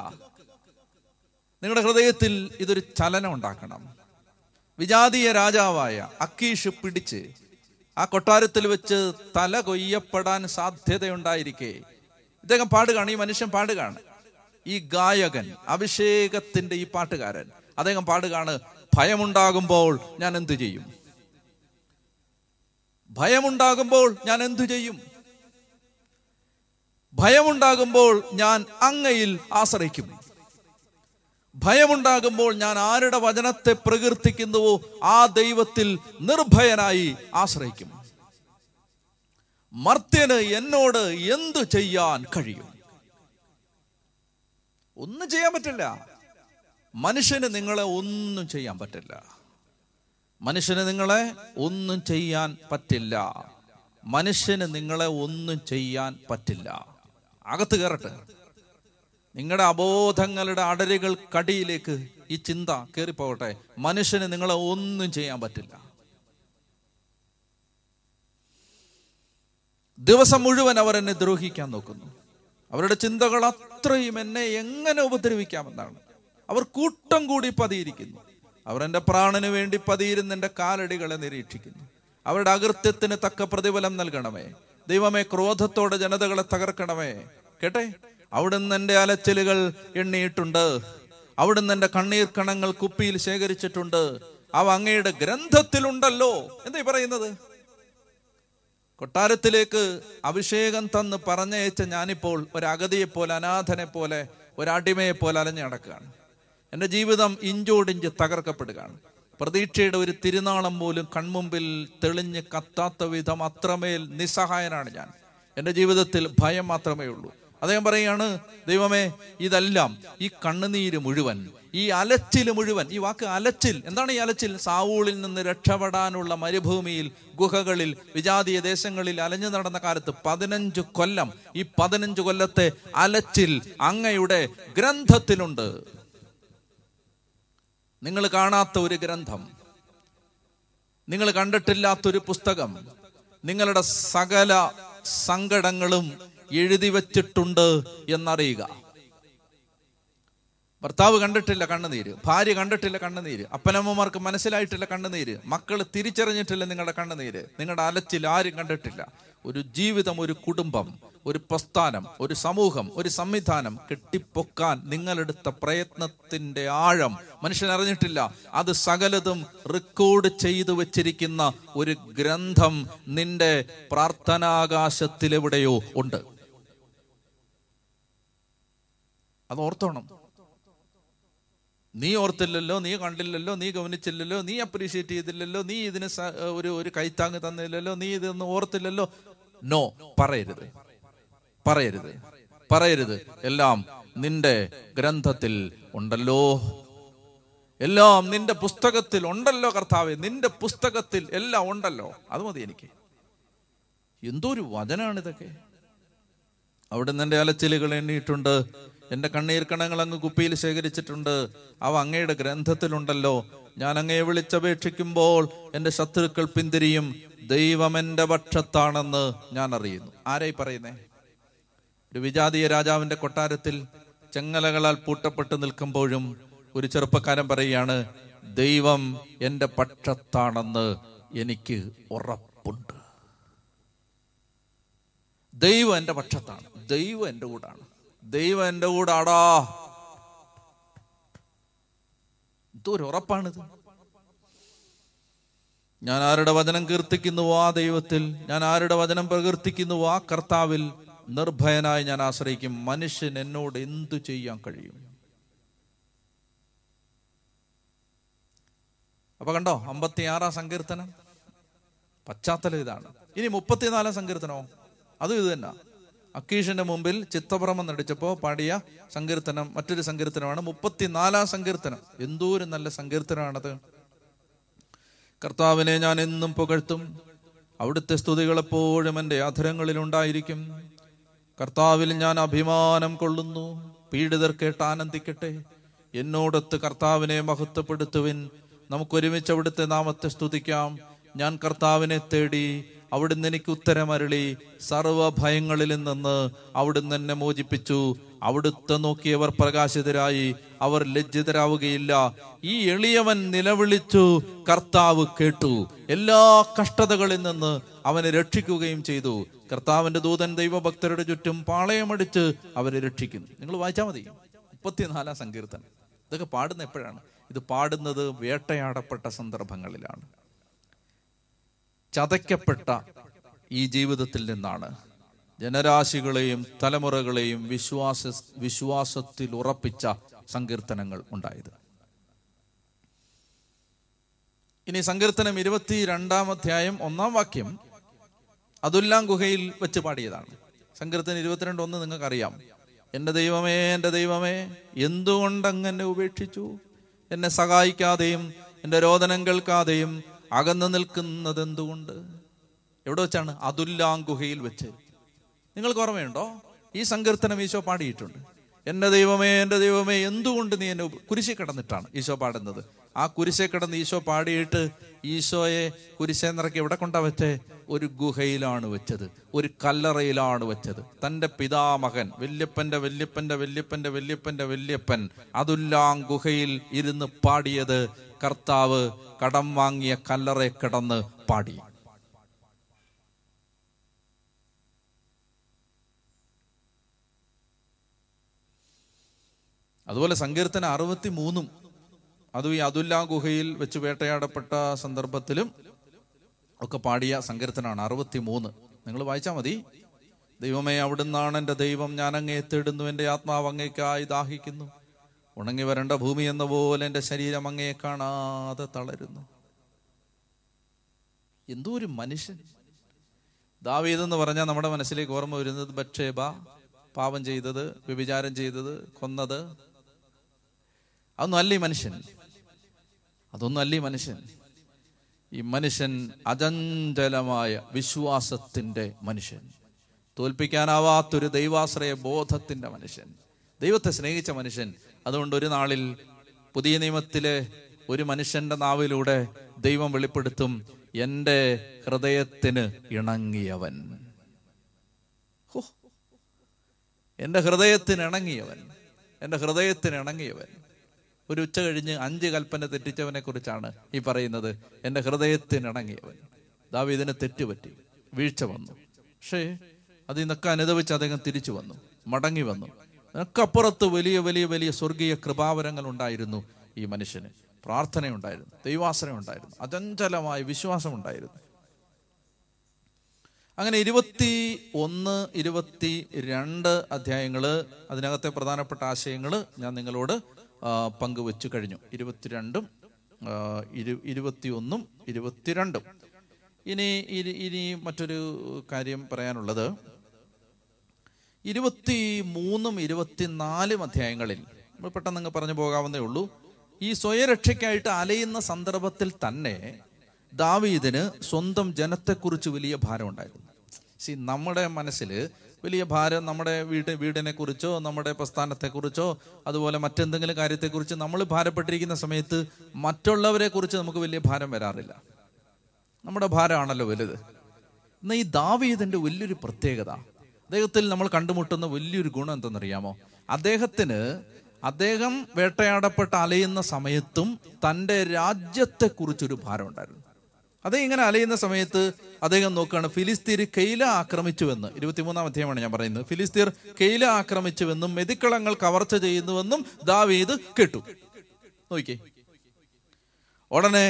നിങ്ങളുടെ ഹൃദയത്തിൽ ഇതൊരു ചലനം ഉണ്ടാക്കണം. വിജാതീയ രാജാവായ അക്കീഷ് പിടിച്ച് ആ കൊട്ടാരത്തിൽ വെച്ച് തല കൊയ്യപ്പെടാൻ സാധ്യതയുണ്ടായിരിക്കെ ഇദ്ദേഹം പാടുകയാണ്. ഈ മനുഷ്യൻ പാടുകയാണ്. ഈ ഗായകൻ, അഭിഷേകത്തിൻ്റെ ഈ പാട്ടുകാരൻ, അദ്ദേഹം പാടുകയാണ്, ഭയമുണ്ടാകുമ്പോൾ ഞാൻ എന്തു ചെയ്യും? ഭയമുണ്ടാകുമ്പോൾ ഞാൻ എന്തു ചെയ്യും? ഭയമുണ്ടാകുമ്പോൾ ഞാൻ അങ്ങയിൽ ആശ്രയിക്കും. ഭയമുണ്ടാകുമ്പോൾ ഞാൻ ആരുടെ വചനത്തെ പ്രകീർത്തിക്കുന്നുവോ ആ ദൈവത്തിൽ നിർഭയനായി ആശ്രയിക്കും. മർത്യന് എന്നോട് എന്തു ചെയ്യാൻ കഴിയും? ഒന്നും ചെയ്യാൻ പറ്റില്ല. മനുഷ്യന് നിങ്ങളെ ഒന്നും ചെയ്യാൻ പറ്റില്ല. മനുഷ്യന് നിങ്ങളെ ഒന്നും ചെയ്യാൻ പറ്റില്ല. മനുഷ്യന് നിങ്ങളെ ഒന്നും ചെയ്യാൻ പറ്റില്ല. അകത്ത് കയറട്ടെ. നിങ്ങളുടെ അബോധങ്ങളുടെ അടരുകൾ കടിയിലേക്ക് ഈ ചിന്ത കയറിപ്പോകട്ടെ. മനുഷ്യന് നിങ്ങളെ ഒന്നും ചെയ്യാൻ പറ്റില്ല. ദിവസം മുഴുവൻ അവർ എന്നെ ദ്രോഹിക്കാൻ നോക്കുന്നു. അവരുടെ ചിന്തകൾ അത്രയും എന്നെ എങ്ങനെ ഉപദ്രവിക്കാമെന്നാണ്. അവർ കൂട്ടം കൂടി പതിയിരിക്കുന്നു. അവർ എൻ്റെ പ്രാണന് വേണ്ടി പതിയിരുന്ന എൻ്റെ കാലടികളെ നിരീക്ഷിക്കുന്നു. അവരുടെ അകൃത്യത്തിന് തക്ക പ്രതിഫലം നൽകണമേ ദൈവമേ. ക്രോധത്തോടെ ജനതകളെ തകർക്കണമേ. കേട്ടെ, അവിടുന്ന് എൻ്റെ അലച്ചിലുകൾ എണ്ണിയിട്ടുണ്ട്. അവിടുന്ന് എൻ്റെ കണ്ണീർ കണങ്ങൾ കുപ്പിയിൽ ശേഖരിച്ചിട്ടുണ്ട്. അവ അങ്ങയുടെ ഗ്രന്ഥത്തിലുണ്ടല്ലോ. എന്താ പറയുന്നത്? കൊട്ടാരത്തിലേക്ക് അഭിഷേകം തന്ന് പറഞ്ഞയച്ച ഞാനിപ്പോൾ ഒരു അഗതിയെപ്പോലെ, അനാഥനെ പോലെ, ഒരടിമയെ പോലെ അലഞ്ഞു നടക്കുകയാണ്. എൻ്റെ ജീവിതം ഇഞ്ചോടിഞ്ച് തകർക്കപ്പെടുകയാണ്. പ്രതീക്ഷയുടെ ഒരു തിരുനാളം പോലും കൺമുമ്പിൽ തെളിഞ്ഞ് കത്താത്ത വിധം അത്രമേൽ നിസ്സഹായനാണ് ഞാൻ. എൻ്റെ ജീവിതത്തിൽ ഭയം മാത്രമേ ഉള്ളൂ. അദ്ദേഹം പറയുകയാണ്, ദൈവമേ, ഇതെല്ലാം, ഈ കണ്ണുനീര് മുഴുവൻ, ഈ അലച്ചിൽ മുഴുവൻ. ഈ വാക്ക് അലച്ചിൽ, എന്താണ് ഈ അലച്ചിൽ? സാവൂളിൽ നിന്ന് രക്ഷപ്പെടാനുള്ള മരുഭൂമിയിൽ, ഗുഹകളിൽ, വിജാതീയ ദേശങ്ങളിൽ അലഞ്ഞു നടന്ന കാലത്ത് 15 കൊല്ലം, ഈ 15 കൊല്ലത്തെ അലച്ചിൽ അങ്ങയുടെ ഗ്രന്ഥത്തിലുണ്ട്. നിങ്ങൾ കാണാത്ത ഒരു ഗ്രന്ഥം, നിങ്ങൾ കണ്ടിട്ടില്ലാത്തൊരു പുസ്തകം, നിങ്ങളുടെ സകല സങ്കടങ്ങളും എഴുതി വച്ചിട്ടുണ്ട് എന്നറിയുക. ഭർത്താവ് കണ്ടിട്ടില്ല കണ്ണുനീര്, ഭാര്യ കണ്ടിട്ടില്ല കണ്ണുനീര്, അപ്പനമ്മമാർക്ക് മനസ്സിലായിട്ടില്ല കണ്ണുനീര്, മക്കൾ തിരിച്ചറിഞ്ഞിട്ടില്ല നിങ്ങളുടെ കണ്ണുനീര്, നിങ്ങളുടെ അലച്ചിൽ ആരും കണ്ടിട്ടില്ല. ഒരു ജീവിതം, ഒരു കുടുംബം, ഒരു പ്രസ്ഥാനം, ഒരു സമൂഹം, ഒരു സംവിധാനം കെട്ടിപ്പൊക്കാൻ നിങ്ങളെടുത്ത പ്രയത്നത്തിന്റെ ആഴം മനുഷ്യനറിഞ്ഞിട്ടില്ല. അത് സകലതും റെക്കോർഡ് ചെയ്തു വച്ചിരിക്കുന്ന ഒരു ഗ്രന്ഥം നിന്റെ പ്രാർത്ഥനാകാശത്തിലെവിടെയോ ഉണ്ട്. അത് ഓർത്തോണം. നീ ഓർത്തില്ലല്ലോ, നീ കണ്ടില്ലല്ലോ, നീ ഗവനിച്ചില്ലല്ലോ, നീ അപ്രീഷിയേറ്റ് ചെയ്തില്ലല്ലോ, നീ ഇതിന് ഒരു കൈത്താങ് തന്നില്ലല്ലോ, നീ ഇതൊന്നും ഓർത്തില്ലല്ലോ. നോ, പറയരുത്, പറയരുത്, പറയരുത്. എല്ലാം നിന്റെ ഗ്രന്ഥത്തിൽ ഉണ്ടല്ലോ, എല്ലാം നിന്റെ പുസ്തകത്തിൽ ഉണ്ടല്ലോ. കർത്താവേ, നിന്റെ പുസ്തകത്തിൽ എല്ലാം ഉണ്ടല്ലോ. അത് മതി എനിക്ക്. എന്തൊരു വചനാണിതൊക്കെ. അവിടുന്ന് എൻ്റെ അലച്ചിലുകൾ എണ്ണിയിട്ടുണ്ട്. എൻ്റെ കണ്ണീർ കണങ്ങൾ അങ്ങ് കുപ്പിയിൽ ശേഖരിച്ചിട്ടുണ്ട്. അവ അങ്ങയുടെ ഗ്രന്ഥത്തിലുണ്ടല്ലോ. ഞാൻ അങ്ങയെ വിളിച്ചപേക്ഷിക്കുമ്പോൾ എൻ്റെ ശത്രുക്കൾ പിന്തിരിയും. ദൈവം എൻ്റെ പക്ഷത്താണെന്ന് ഞാൻ അറിയുന്നു. ആരായി പറയുന്നേ? ഒരു വിജാതീയ രാജാവിൻ്റെ കൊട്ടാരത്തിൽ ചെങ്ങലകളാൽ പൂട്ടപ്പെട്ട് നിൽക്കുമ്പോഴും ഒരു ചെറുപ്പക്കാരൻ പറയുകയാണ്, ദൈവം എൻ്റെ പക്ഷത്താണെന്ന് എനിക്ക് ഉറപ്പുണ്ട്. ദൈവം എൻ്റെ പക്ഷത്താണ്, ദൈവം എൻ്റെ കൂടാണ്, ദൈവം എൻ്റെ കൂടാടാ. ഇതൊരു ഉറപ്പാണിത്. ഞാൻ ആരുടെ വചനം കീർത്തിക്കുന്നുവോ ആ ദൈവത്തിൽ, ഞാൻ ആരുടെ വചനം പ്രകീർത്തിക്കുന്നുവോ ആ കർത്താവിൽ നിർഭയനായി ഞാൻ ആശ്രയിക്കും. മനുഷ്യൻ എന്നോട് എന്തു ചെയ്യാൻ കഴിയും? അപ്പൊ കണ്ടോ, 56-ാം സങ്കീർത്തനം പശ്ചാത്തലം ഇതാണ്. ഇനി 34-ാം സങ്കീർത്തനോ അതും ഇത് തന്നെ. അക്കീഷിന്റെ മുമ്പിൽ ചിത്തഭ്രമം നടിച്ചപ്പോ പാടിയ സങ്കീർത്തനം, മറ്റൊരു സങ്കീർത്തനമാണ് 34-ാം സങ്കീർത്തനം. എന്തോ ഒരു നല്ല സങ്കീർത്തനമാണത്. കർത്താവിനെ ഞാൻ എന്നും പുകഴ്ത്തും, അവിടുത്തെ സ്തുതികളെപ്പോഴും എൻ്റെ അധരങ്ങളിൽ ഉണ്ടായിരിക്കും. കർത്താവിൽ ഞാൻ അഭിമാനം കൊള്ളുന്നു, പീഡിതർ കേട്ട് ആനന്ദിക്കട്ടെ. എന്നോടൊത്ത് കർത്താവിനെ മഹത്വപ്പെടുത്തുവിൻ, നമുക്കൊരുമിച്ച് അവിടുത്തെ നാമത്തെ സ്തുതിക്കാം. ഞാൻ കർത്താവിനെ തേടി, അവിടുന്ന് എനിക്ക് ഉത്തരമരുളി. സർവഭയങ്ങളിൽ നിന്ന് അവിടുന്ന് എന്നെ മോചിപ്പിച്ചു. അവിടുത്തെ നോക്കിയവർ പ്രകാശിതരായി, അവർ ലജ്ജിതരാവുകയില്ല. ഈ എളിയവൻ നിലവിളിച്ചു, കർത്താവ് കേട്ടു, എല്ലാ കഷ്ടതകളിൽ നിന്ന് അവനെ രക്ഷിക്കുകയും ചെയ്തു. കർത്താവിന്റെ ദൂതൻ ദൈവഭക്തരുടെ ചുറ്റും പാളയമടിച്ച് അവരെ രക്ഷിക്കുന്നു. നിങ്ങൾ വായിച്ചാൽ മതി 34-ാം സങ്കീർത്തനം. ഇതൊക്കെ പാടുന്ന എപ്പോഴാണ്? ഇത് പാടുന്നത് വേട്ടയാടപ്പെട്ട സന്ദർഭങ്ങളിലാണ്, ചതയ്ക്കപ്പെട്ട ഈ ജീവിതത്തിൽ നിന്നാണ്. ജനരാശികളെയും തലമുറകളെയും വിശ്വാസത്തിൽ ഉറപ്പിച്ച സങ്കീർത്തനങ്ങൾ ഉണ്ടായത്. ഇനി സങ്കീർത്തനം 22-ാം അധ്യായം 1-ാം വാക്യം അദുല്ലാം ഗുഹയിൽ വെച്ച് പാടിയതാണ്. സങ്കീർത്തനം 22:1 നിങ്ങൾക്കറിയാം. എൻ്റെ ദൈവമേ, എൻ്റെ ദൈവമേ, എന്തുകൊണ്ടങ്ങ് എന്നെ ഉപേക്ഷിച്ചു? എന്നെ സഹായിക്കാതെയും എൻ്റെ രോദനം കേൾക്കാതെയും അകന്നു നിൽക്കുന്നത് എന്തുകൊണ്ട്? എവിടെ വെച്ചാണ്? അദുല്ലാം ഗുഹയിൽ വെച്ച്. നിങ്ങൾക്ക് ഓർമ്മയുണ്ടോ? ഈ സങ്കീർത്തനം ഈശോ പാടിയിട്ടുണ്ട്. എൻ്റെ ദൈവമേ, എൻ്റെ ദൈവമേ, എന്തുകൊണ്ട് നീ എന്നെ? കുരിശിൽ കിടന്നിട്ടാണ് ഈശോ പാടുന്നത്. ആ കുരിശെ കിടന്ന് ഈശോ പാടിയിട്ട് ഈശോയെ കുരിശെ നിറക്കി എവിടെ കൊണ്ടാ വെച്ചേ? ഒരു ഗുഹയിലാണ് വെച്ചത്, ഒരു കല്ലറയിലാണ് വെച്ചത്. തൻ്റെ പിതാമഹൻ വല്യപ്പൻ അദുല്ലാം ഗുഹയിൽ ഇരുന്ന് പാടിയത് കർത്താവ് കടം വാങ്ങിയ കല്ലറയെ കടന്ന് പാടി. അതുപോലെ സങ്കീർത്തന 63 അതും ഈ അദുല്ല ഗുഹയിൽ വെച്ച് വേട്ടയാടപ്പെട്ട സന്ദർഭത്തിലും ഒക്കെ പാടിയ സങ്കീർത്തനാണ് 63. നിങ്ങൾ വായിച്ചാൽ മതി. ദൈവമേ, അവിടുന്നാണ് എൻ്റെ ദൈവം, ഞാൻ അങ്ങയെ തേടുന്നു, എൻ്റെ ആത്മാവ് അങ്ങേക്കായി ദാഹിക്കുന്നു, ഉണങ്ങി വരേണ്ട ഭൂമി എന്ന പോലെ എൻ്റെ ശരീരം അങ്ങയെ കാണാതെ തളരുന്നു. എന്തോ ഒരു മനുഷ്യൻ. ദാവീദ് എന്ന് പറഞ്ഞാൽ നമ്മുടെ മനസ്സിലേക്ക് ഓർമ്മ വരുന്നത് ബത്ശേബ, പാപം ചെയ്തത്, വ്യഭിചാരം ചെയ്തത്, കൊന്നത്. അതൊന്നും അല്ല ഈ മനുഷ്യൻ. ഈ മനുഷ്യൻ അചഞ്ചലമായ വിശ്വാസത്തിൻ്റെ മനുഷ്യൻ, തോൽപ്പിക്കാനാവാത്തൊരു ദൈവാശ്രയ ബോധത്തിൻ്റെ മനുഷ്യൻ, ദൈവത്തെ സ്നേഹിച്ച മനുഷ്യൻ. അതുകൊണ്ട് ഒരു നാളിൽ പുതിയ നിയമത്തിലെ ഒരു മനുഷ്യൻ്റെ നാവിലൂടെ ദൈവം വെളിപ്പെടുത്തും, എൻ്റെ ഹൃദയത്തിന് ഇണങ്ങിയവൻ, എൻ്റെ ഹൃദയത്തിന് ഇണങ്ങിയവൻ. ഒരു ഉച്ച കഴിഞ്ഞ് 5 കൽപ്പന തെറ്റിച്ചവനെ കുറിച്ചാണ് ഈ പറയുന്നത്. എൻ്റെ ഹൃദയത്തിനിണങ്ങിയവൻ. ദാവീദിന് തെറ്റുപറ്റി, വീഴ്ച വന്നു, പക്ഷേ അതിൽ നിന്നൊക്കെ അനുദവിച്ച് അദ്ദേഹം തിരിച്ചു വന്നു, മടങ്ങി വന്നു. അതിനൊക്കപ്പുറത്ത് വലിയ വലിയ വലിയ സ്വർഗീയ കൃപാവരങ്ങൾ ഉണ്ടായിരുന്നു ഈ മനുഷ്യന്. പ്രാർത്ഥനയുണ്ടായിരുന്നു, ദൈവാശ്രയം ഉണ്ടായിരുന്നു, അചഞ്ചലമായ വിശ്വാസം ഉണ്ടായിരുന്നു. അങ്ങനെ 21, 22 അധ്യായങ്ങൾ, അതിനകത്തെ പ്രധാനപ്പെട്ട ആശയങ്ങൾ ഞാൻ നിങ്ങളോട് പങ്കുവെച്ചു കഴിഞ്ഞു. 22, 21, 22. ഇനി മറ്റൊരു കാര്യം പറയാനുള്ളത്, 23, 24 അധ്യായങ്ങളിൽ നമ്മൾ പെട്ടെന്ന് പറഞ്ഞു പോകാവുന്നേ ഉള്ളൂ. ഈ സ്വയരക്ഷയ്ക്കായിട്ട് അലയുന്ന സന്ദർഭത്തിൽ തന്നെ ദാവീദിന് സ്വന്തം ജനത്തെക്കുറിച്ച് വലിയ ഭാരം ഉണ്ടായിരുന്നു. നമ്മുടെ മനസ്സിൽ വലിയ ഭാരം, നമ്മുടെ വീടിനെ കുറിച്ചോ നമ്മുടെ പ്രസ്ഥാനത്തെക്കുറിച്ചോ അതുപോലെ മറ്റെന്തെങ്കിലും കാര്യത്തെക്കുറിച്ച് നമ്മൾ ഭാരപ്പെട്ടിരിക്കുന്ന സമയത്ത് മറ്റുള്ളവരെ കുറിച്ച് നമുക്ക് വലിയ ഭാരം വരാറില്ല. നമ്മുടെ ഭാരമാണല്ലോ വലുത്. എന്നാൽ ഈ ദാവീദിന്റെ വലിയൊരു പ്രത്യേകത, അദ്ദേഹത്തിൽ നമ്മൾ കണ്ടുമുട്ടുന്ന വലിയൊരു ഗുണം എന്തെന്നറിയാമോ? അദ്ദേഹം വേട്ടയാടപ്പെട്ട് അലയുന്ന സമയത്തും തൻ്റെ രാജ്യത്തെക്കുറിച്ചൊരു ഭാരം ഉണ്ടായിരുന്നു. അദ്ദേഹം ഇങ്ങനെ അലയുന്ന സമയത്ത് അദ്ദേഹം നോക്കുകയാണ്, ഫിലിസ്തീർ കെയ്ല ആക്രമിച്ചുവെന്ന്. 23 അധ്യായമാണ് ഞാൻ പറയുന്നത്. ഫിലിസ്തീർ കെയ്ല ആക്രമിച്ചുവെന്നും മെതിക്കളങ്ങൾ കവർച്ച ചെയ്യുന്നുവെന്നും ദാവീദ് കേട്ടു. നോക്കിയേ, ഉടനെ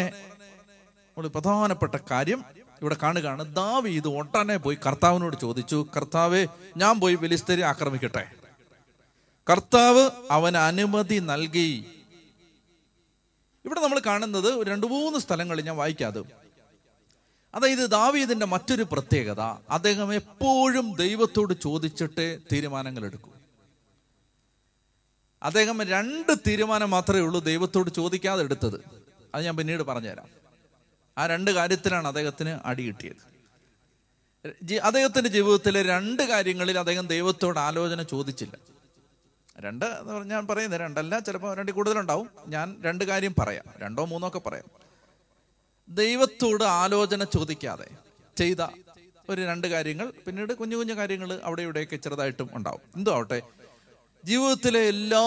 ഒരു പ്രധാനപ്പെട്ട കാര്യം ഇവിടെ കാണുകയാണ്. ദാവീദ് ഉടനെ പോയി കർത്താവിനോട് ചോദിച്ചു, കർത്താവേ, ഞാൻ പോയി ഫിലിസ്തീരെ ആക്രമിക്കട്ടെ? കർത്താവ് അവന് അനുമതി നൽകി. ഇവിടെ നമ്മൾ കാണുന്നത് 2-3 സ്ഥലങ്ങളിൽ ഞാൻ വായിക്കാതെ. അതായത് ദാവീദിന്റെ മറ്റൊരു പ്രത്യേകത, അദ്ദേഹം എപ്പോഴും ദൈവത്തോട് ചോദിച്ചിട്ടേ തീരുമാനങ്ങൾ എടുക്കൂ. അദ്ദേഹം 2 തീരുമാനം മാത്രമേ ഉള്ളൂ ദൈവത്തോട് ചോദിക്കാതെ എടുത്തത്. അത് ഞാൻ പിന്നീട് പറഞ്ഞുതരാം. ആ 2 കാര്യത്തിലാണ് അദ്ദേഹത്തിന് അടി കിട്ടിയത്. അദ്ദേഹത്തിന്റെ ജീവിതത്തിലെ 2 കാര്യങ്ങളിൽ അദ്ദേഹം ദൈവത്തോട് ആലോചന ചോദിച്ചില്ല. 2 എന്ന് പറഞ്ഞാൽ ഞാൻ പറയുന്നത് 2 അല്ല, ചിലപ്പോൾ 2 കൂടുതലുണ്ടാവും. ഞാൻ 2 കാര്യം പറയാം, 2-3 ഒക്കെ പറയാം. ദൈവത്തോട് ആലോചന ചോദിക്കാതെ ചെയ്ത ഒരു 2 കാര്യങ്ങൾ, പിന്നീട് കുഞ്ഞു കാര്യങ്ങൾ അവിടെ ഇവിടെയൊക്കെ ചെറുതായിട്ടും ഉണ്ടാവും. എന്തോ ആവട്ടെ, ജീവിതത്തിലെ എല്ലാ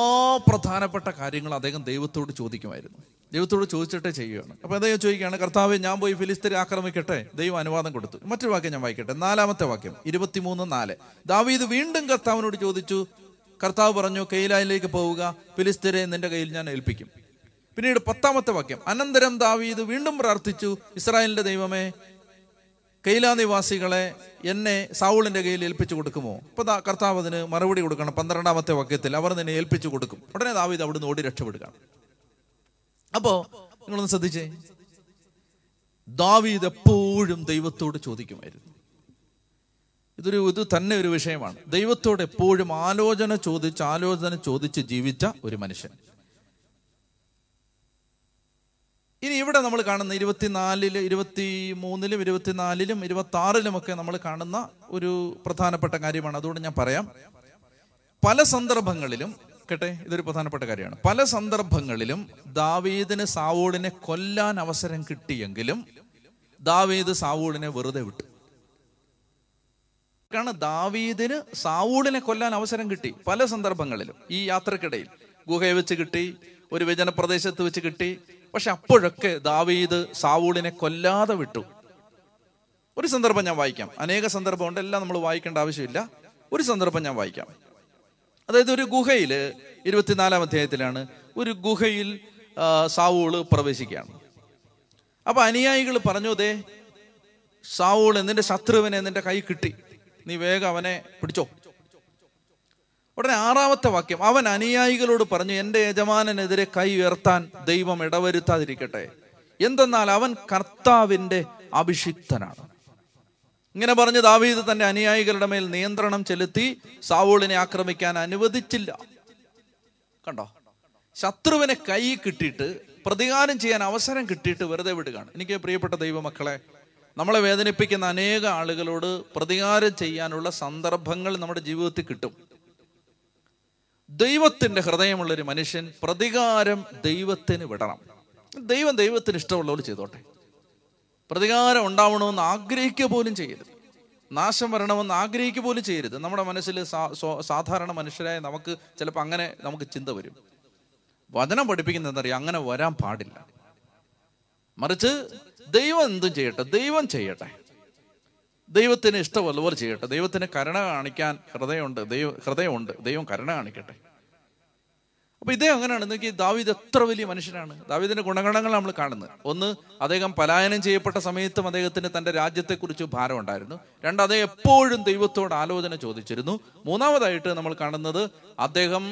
പ്രധാനപ്പെട്ട കാര്യങ്ങളും അദ്ദേഹം ദൈവത്തോട് ചോദിക്കുമായിരുന്നു, ദൈവത്തോട് ചോദിച്ചിട്ടേ ചെയ്യുകയാണ്. അപ്പോൾ അദ്ദേഹം ചോദിക്കുകയാണ്, കർത്താവെ, ഞാൻ പോയി ഫിലിസ്തീനെ ആക്രമിക്കട്ടെ? ദൈവം അനുവാദം കൊടുത്തു. മറ്റൊരു വാക്യം ഞാൻ വായിക്കട്ടെ, 4-ാമത്തെ വാക്യം, 23:4. ദാവീദ് വീണ്ടും കർത്താവിനോട് ചോദിച്ചു. കർത്താവ് പറഞ്ഞു, കെയ്ലായിലേക്ക് പോവുക, ഫിലിസ്തീനെ നിന്റെ കയ്യിൽ ഞാൻ ഏൽപ്പിക്കും. പിന്നീട് 10-ാമത്തെ വാക്യം, അനന്തരം ദാവീദ് വീണ്ടും പ്രാർത്ഥിച്ചു, ഇസ്രായേലിന്റെ ദൈവമേ, കെയ്ലാ നിവാസികളെ എന്നെ സാവൂളിന്റെ കയ്യിൽ ഏൽപ്പിച്ചു കൊടുക്കുമോ? അപ്പോൾ കർത്താവ് അതിന് മറുപടി കൊടുക്കണം. 12-ാമത്തെ വാക്യത്തിൽ, അവർ നിന്നെ ഏൽപ്പിച്ചു കൊടുക്കും. ഉടനെ ദാവീദ് അവിടുന്ന് ഓടി രക്ഷപ്പെടുകയാണ്. അപ്പോൾ നിങ്ങളൊന്ന് ശ്രദ്ധിച്ചേ, ദാവീദ് എപ്പോഴും ദൈവത്തോട് ചോദിക്കുമായിരുന്നു. ഇത് തന്നെ ഒരു വിഷയമാണ്. ദൈവത്തോട് എപ്പോഴും ആലോചന ചോദിച്ച് ജീവിച്ച ഒരു മനുഷ്യൻ. ഇനി ഇവിടെ നമ്മൾ കാണുന്ന 24, 23, 24, 26 ഒക്കെ നമ്മൾ കാണുന്ന ഒരു പ്രധാനപ്പെട്ട കാര്യമാണ്. അതുകൊണ്ട് ഞാൻ പറയാം, പല സന്ദർഭങ്ങളിലും കേട്ടെ, ഇതൊരു പ്രധാനപ്പെട്ട കാര്യമാണ്. പല സന്ദർഭങ്ങളിലും ദാവീദിന് സാവൂളിനെ കൊല്ലാൻ അവസരം കിട്ടിയെങ്കിലും ദാവീദ് സാവൂളിനെ വെറുതെ വിട്ടു. നോക്കിക്കാണ് ദാവീദിന് സാവൂളിനെ കൊല്ലാൻ അവസരം കിട്ടി പല സന്ദർഭങ്ങളിലും. ഈ യാത്രക്കിടയിൽ ഗുഹയെ വെച്ച് കിട്ടി, ഒരു വിജനപ്രദേശത്ത് വെച്ച് കിട്ടി. പക്ഷെ അപ്പോഴൊക്കെ ദാവീദ് സാവൂളിനെ കൊല്ലാതെ വിട്ടു. ഒരു സന്ദർഭം ഞാൻ വായിക്കാം, അനേക സന്ദർഭമുണ്ട്, എല്ലാം നമ്മൾ വായിക്കേണ്ട ആവശ്യമില്ല. ഒരു സന്ദർഭം ഞാൻ വായിക്കാം. അതായത് ഒരു ഗുഹയിൽ, 24-ാം അധ്യായത്തിലാണ്, ഒരു ഗുഹയിൽ സാവൂള് പ്രവേശിക്കുകയാണ്. അപ്പൊ അനുയായികൾ പറഞ്ഞു, ദേ സാവൂൾ നിന്റെ ശത്രുവിനെ നിന്റെ കൈ കിട്ടി, നീ വേഗം അവനെ പിടിച്ചോ. ഉടനെ 6-ാമത്തെ വാക്യം, അവൻ അനുയായികളോട് പറഞ്ഞു, എൻ്റെ യജമാനനെതിരെ കൈ ഉയർത്താൻ ദൈവം ഇടവരുത്താതിരിക്കട്ടെ, എന്തെന്നാൽ അവൻ കർത്താവിൻ്റെ അഭിഷിക്തനാണ്. ഇങ്ങനെ പറഞ്ഞ് ദാവീദ് തന്റെ അനുയായികളുടെ മേൽ നിയന്ത്രണം ചെലുത്തി സാവൂളിനെ ആക്രമിക്കാൻ അനുവദിച്ചില്ല. കണ്ടോ, ശത്രുവിനെ കൈ കിട്ടിയിട്ട് പ്രതികാരം ചെയ്യാൻ അവസരം കിട്ടിയിട്ട് വെറുതെ വിടുകയാണ്. എനിക്ക് പ്രിയപ്പെട്ട ദൈവമക്കളെ, നമ്മളെ വേദനിപ്പിക്കുന്ന അനേക ആളുകളോട് പ്രതികാരം ചെയ്യാനുള്ള സന്ദർഭങ്ങൾ നമ്മുടെ ജീവിതത്തിൽ കിട്ടും. ദൈവത്തിൻ്റെ ഹൃദയമുള്ളൊരു മനുഷ്യൻ പ്രതികാരം ദൈവത്തിന് വിടണം. ദൈവത്തിന് ഇഷ്ടമുള്ളവർ ചെയ്തോട്ടെ, പ്രതികാരം ഉണ്ടാവണമെന്ന് ആഗ്രഹിക്കുക പോലും ചെയ്യരുത്, നാശം വരണമെന്ന് ആഗ്രഹിക്കുക പോലും ചെയ്യരുത്. നമ്മുടെ മനസ്സിൽ സാധാരണ മനുഷ്യരായ നമുക്ക് ചിലപ്പോൾ അങ്ങനെ നമുക്ക് ചിന്ത വരും. വചനം പഠിപ്പിക്കുന്നത് എന്തറിയാം, അങ്ങനെ വരാൻ പാടില്ല. മറിച്ച് ദൈവം എന്തും ചെയ്യട്ടെ, ദൈവം ചെയ്യട്ടെ, ദൈവത്തിന് ഇഷ്ടമുള്ളപോലെ ചെയ്യട്ടെ. ദൈവത്തിന് കരുണ കാണിക്കാൻ ഹൃദയമുണ്ട്, ദൈവം കരുണ കാണിക്കട്ടെ. അപ്പൊ ഇദ്ദേഹം അങ്ങനെയാണ്. എനിക്ക് ദാവീദ് എത്ര വലിയ മനുഷ്യനാണ്, ദാവീദിന്റെ ഗുണഗണങ്ങളാണ് നമ്മൾ കാണുന്നത്. ഒന്ന്, അദ്ദേഹം പലായനം ചെയ്യപ്പെട്ട സമയത്തും അദ്ദേഹത്തിന് തൻ്റെ രാജ്യത്തെക്കുറിച്ച് ഭാരം ഉണ്ടായിരുന്നു. രണ്ട്, അദ്ദേഹം എപ്പോഴും ദൈവത്തോട് ആലോചന ചോദിച്ചിരുന്നു. മൂന്നാമതായിട്ട് നമ്മൾ കാണുന്നത്, അദ്ദേഹം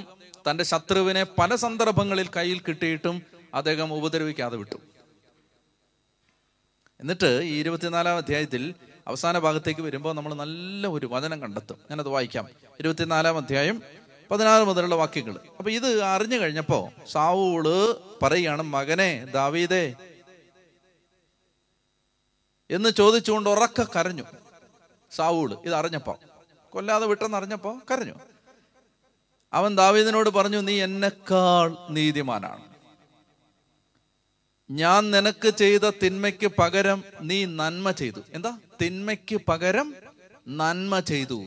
തൻ്റെ ശത്രുവിനെ പല സന്ദർഭങ്ങളിൽ കയ്യിൽ കിട്ടിയിട്ടും അദ്ദേഹം ഉപദ്രവിക്കാതെ വിട്ടു. എന്നിട്ട് ഈ 24-ാം അധ്യായത്തിൽ അവസാന ഭാഗത്തേക്ക് വരുമ്പോൾ നമ്മൾ നല്ല ഒരു വചനം കണ്ടെത്തും. ഞാനത് വായിക്കാം, 24-ാം അധ്യായം 16 മുതലുള്ള വാക്യങ്ങൾ. അപ്പൊ ഇത് അറിഞ്ഞു കഴിഞ്ഞപ്പോ സാവൂള് പറയാണ്, മകനെ ദാവീദേ എന്ന് ചോദിച്ചുകൊണ്ട് ഉറക്കെ കരഞ്ഞു. സാവൂള് ഇത് അറിഞ്ഞപ്പോ, കൊല്ലാതെ വിട്ടെന്ന് അറിഞ്ഞപ്പോ കരഞ്ഞു. അവൻ ദാവീദിനോട് പറഞ്ഞു, നീ എന്നെക്കാൾ നീതിമാനാണ്, ഞാൻ നിനക്ക് ചെയ്ത തിന്മയ്ക്ക് പകരം നീ നന്മ ചെയ്തു. എന്താ? തിന്മയ്ക്ക് പകരം നന്മ ചെയ്തു.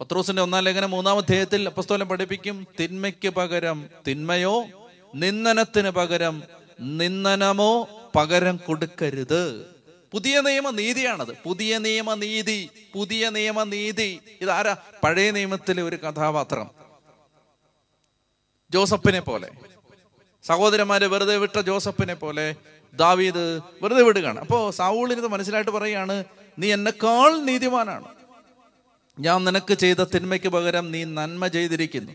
പത്രോസിന്റെ 1-ാം ലേഖനം 3-ാം അധ്യായത്തിൽ അപ്പോസ്തലൻ പഠിപ്പിക്കും, തിന്മയ്ക്ക് പകരം തിന്മയോ നിന്ദനത്തിന് പകരം നിന്ദനമോ പകരം കൊടുക്കരുത്. പുതിയ നിയമനീതിയാണത്, പുതിയ നിയമനീതി, പുതിയ നിയമനീതി. ഇതാരാ? പഴയ നിയമത്തിലെ ഒരു കഥാപാത്രം, ജോസഫിനെ പോലെ, സഹോദരന്മാരെ വെറുതെ വിട്ട ജോസഫിനെ പോലെ ദാവീദ് വെറുതെ വിടുകയാണ്. അപ്പോൾ സാവൂളിന് ഇത് മനസ്സിലായിട്ട് പറയാണ്, നീ എന്നെക്കാൾ നീതിമാനാണ്, ഞാൻ നിനക്ക് ചെയ്ത തിന്മയ്ക്ക് പകരം നീ നന്മ ചെയ്തിരിക്കുന്നു.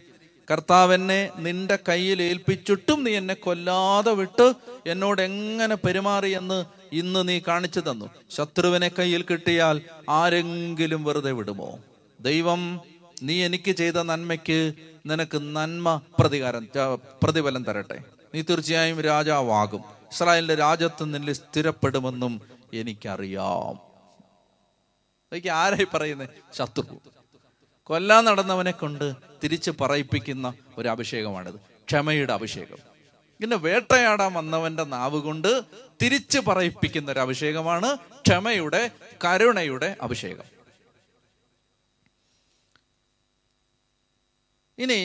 കർത്താവെന്നെ നിന്റെ കയ്യിൽ ഏൽപ്പിച്ചിട്ടും നീ എന്നെ കൊല്ലാതെ വിട്ട് എന്നോട് എങ്ങനെ പെരുമാറിയെന്ന് ഇന്ന് നീ കാണിച്ചു തന്നു. ശത്രുവിനെ കയ്യിൽ കിട്ടിയാൽ ആരെങ്കിലും വെറുതെ വിടുമോ? ദൈവം നീ എനിക്ക് ചെയ്ത നന്മയ്ക്ക് നിനക്ക് നന്മ പ്രതിഫലം തരട്ടെ. നീ തീർച്ചയായും രാജാവാകും, ഇസ്രായേലിന്റെ രാജ്യത്ത് നിന്നിൽ സ്ഥിരപ്പെടുമെന്നും എനിക്കറിയാം. എനിക്ക് ആരായി പറയുന്നത്? ശത്രു. കൊല്ലാൻ നടന്നവനെ കൊണ്ട് തിരിച്ച് പറയിപ്പിക്കുന്ന ഒരു അഭിഷേകമാണിത്, ക്ഷമയുടെ അഭിഷേകം. പിന്നെ വേട്ടയാടാൻ വന്നവന്റെ നാവ് കൊണ്ട് തിരിച്ച് പറയിപ്പിക്കുന്ന ഒരു അഭിഷേകമാണ് ക്ഷമയുടെ, കരുണയുടെ അഭിഷേകം. ഇനി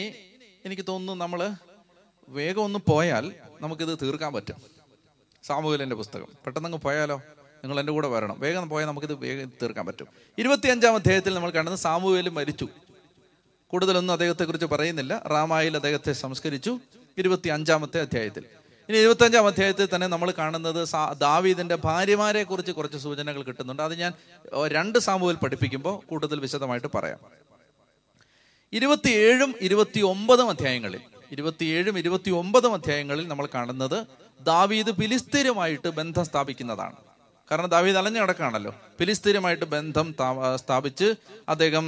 എനിക്ക് തോന്നുന്നു നമ്മൾ വേഗം ഒന്ന് പോയാൽ നമുക്കിത് തീർക്കാൻ പറ്റും. സാമൂഹ്യൻ്റെ പുസ്തകം പെട്ടെന്ന് പോയാലോ? നിങ്ങൾ എൻ്റെ കൂടെ വരണം. വേഗം പോയാൽ നമുക്കിത് വേഗം തീർക്കാൻ പറ്റും. 25-ാം അധ്യായത്തിൽ നമ്മൾ കാണുന്നത്, സാമൂഹ്യൽ മരിച്ചു. കൂടുതലൊന്നും അദ്ദേഹത്തെക്കുറിച്ച് പറയുന്നില്ല. റാമായിൽ അദ്ദേഹത്തെ സംസ്കരിച്ചു, 25-ാം അധ്യായത്തിൽ. ഇനി 25-ാം അധ്യായത്തിൽ തന്നെ നമ്മൾ കാണുന്നത് ദാവീദിൻ്റെ ഭാര്യമാരെ കുറിച്ച് കുറച്ച് സൂചനകൾ കിട്ടുന്നുണ്ട്. അത് ഞാൻ 2 സാമൂഹ്യൽ പഠിപ്പിക്കുമ്പോൾ കൂടുതൽ വിശദമായിട്ട് പറയാം. 27-ഉം 29-ഉം അധ്യായങ്ങളിൽ 27-ഉം 29-ഉം അധ്യായങ്ങളിൽ നമ്മൾ കാണുന്നത് ദാവീദ് ഫിലിസ്തീനുമായിട്ട് ബന്ധം സ്ഥാപിക്കുന്നതാണ്. കാരണം ദാവീദ് അലഞ്ഞു നടക്കുകയാണല്ലോ. ഫിലിസ്തീനുമായിട്ട് ബന്ധം സ്ഥാപിച്ച് അദ്ദേഹം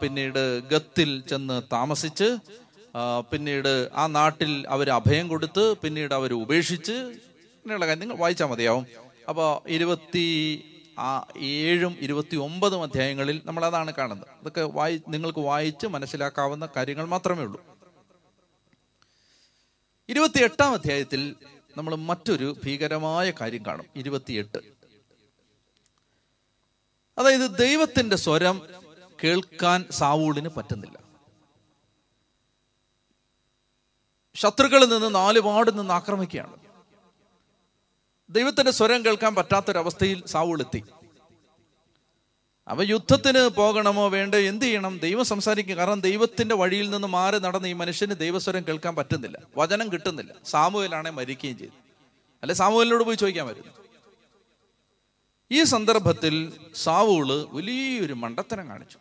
പിന്നീട് ഗത്തിൽ ചെന്ന് താമസിച്ച്, പിന്നീട് ആ നാട്ടിൽ അവർ അഭയം കൊടുത്ത്, പിന്നീട് അവർ ഉപേക്ഷിച്ച്, ഇങ്ങനെയുള്ള കാര്യം നിങ്ങൾ വായിച്ചാൽ മതിയാവും. അപ്പോൾ 27-ഉം 29-ഉം അധ്യായങ്ങളിൽ നമ്മൾ അതാണ് കാണുന്നത്. അതൊക്കെ നിങ്ങൾക്ക് വായിച്ച് മനസ്സിലാക്കാവുന്ന കാര്യങ്ങൾ മാത്രമേ ഉള്ളൂ. 28-ാം അധ്യായത്തിൽ നമ്മൾ മറ്റൊരു ഭീകരമായ കാര്യം കാണും. 28 അതായത് ദൈവത്തിന്റെ സ്വരം കേൾക്കാൻ സാവൂളിന് പറ്റുന്നില്ല. ശത്രുക്കളിൽ നിന്ന് നാലുപാട് നിന്ന് ആക്രമിക്കുകയാണ്. ദൈവത്തിന്റെ സ്വരം കേൾക്കാൻ പറ്റാത്തൊരവസ്ഥയിൽ സാവൂളെത്തി. അവ യുദ്ധത്തിന് പോകണമോ വേണ്ടോ, എന്ത് ചെയ്യണം? ദൈവം സംസാരിക്കുക. കാരണം ദൈവത്തിന്റെ വഴിയിൽ നിന്ന് മാറി നടന്ന ഈ മനുഷ്യന് ദൈവസ്വരം കേൾക്കാൻ പറ്റുന്നില്ല, വചനം കിട്ടുന്നില്ല. സാമുവേലാണെ മരിക്കുകയും ചെയ്തു. അല്ലെ, സാമുവേലിനോട് പോയി ചോദിക്കാൻ പറ്റും. ഈ സന്ദർഭത്തിൽ സാവൂള് വലിയൊരു മണ്ടത്തരം കാണിച്ചു.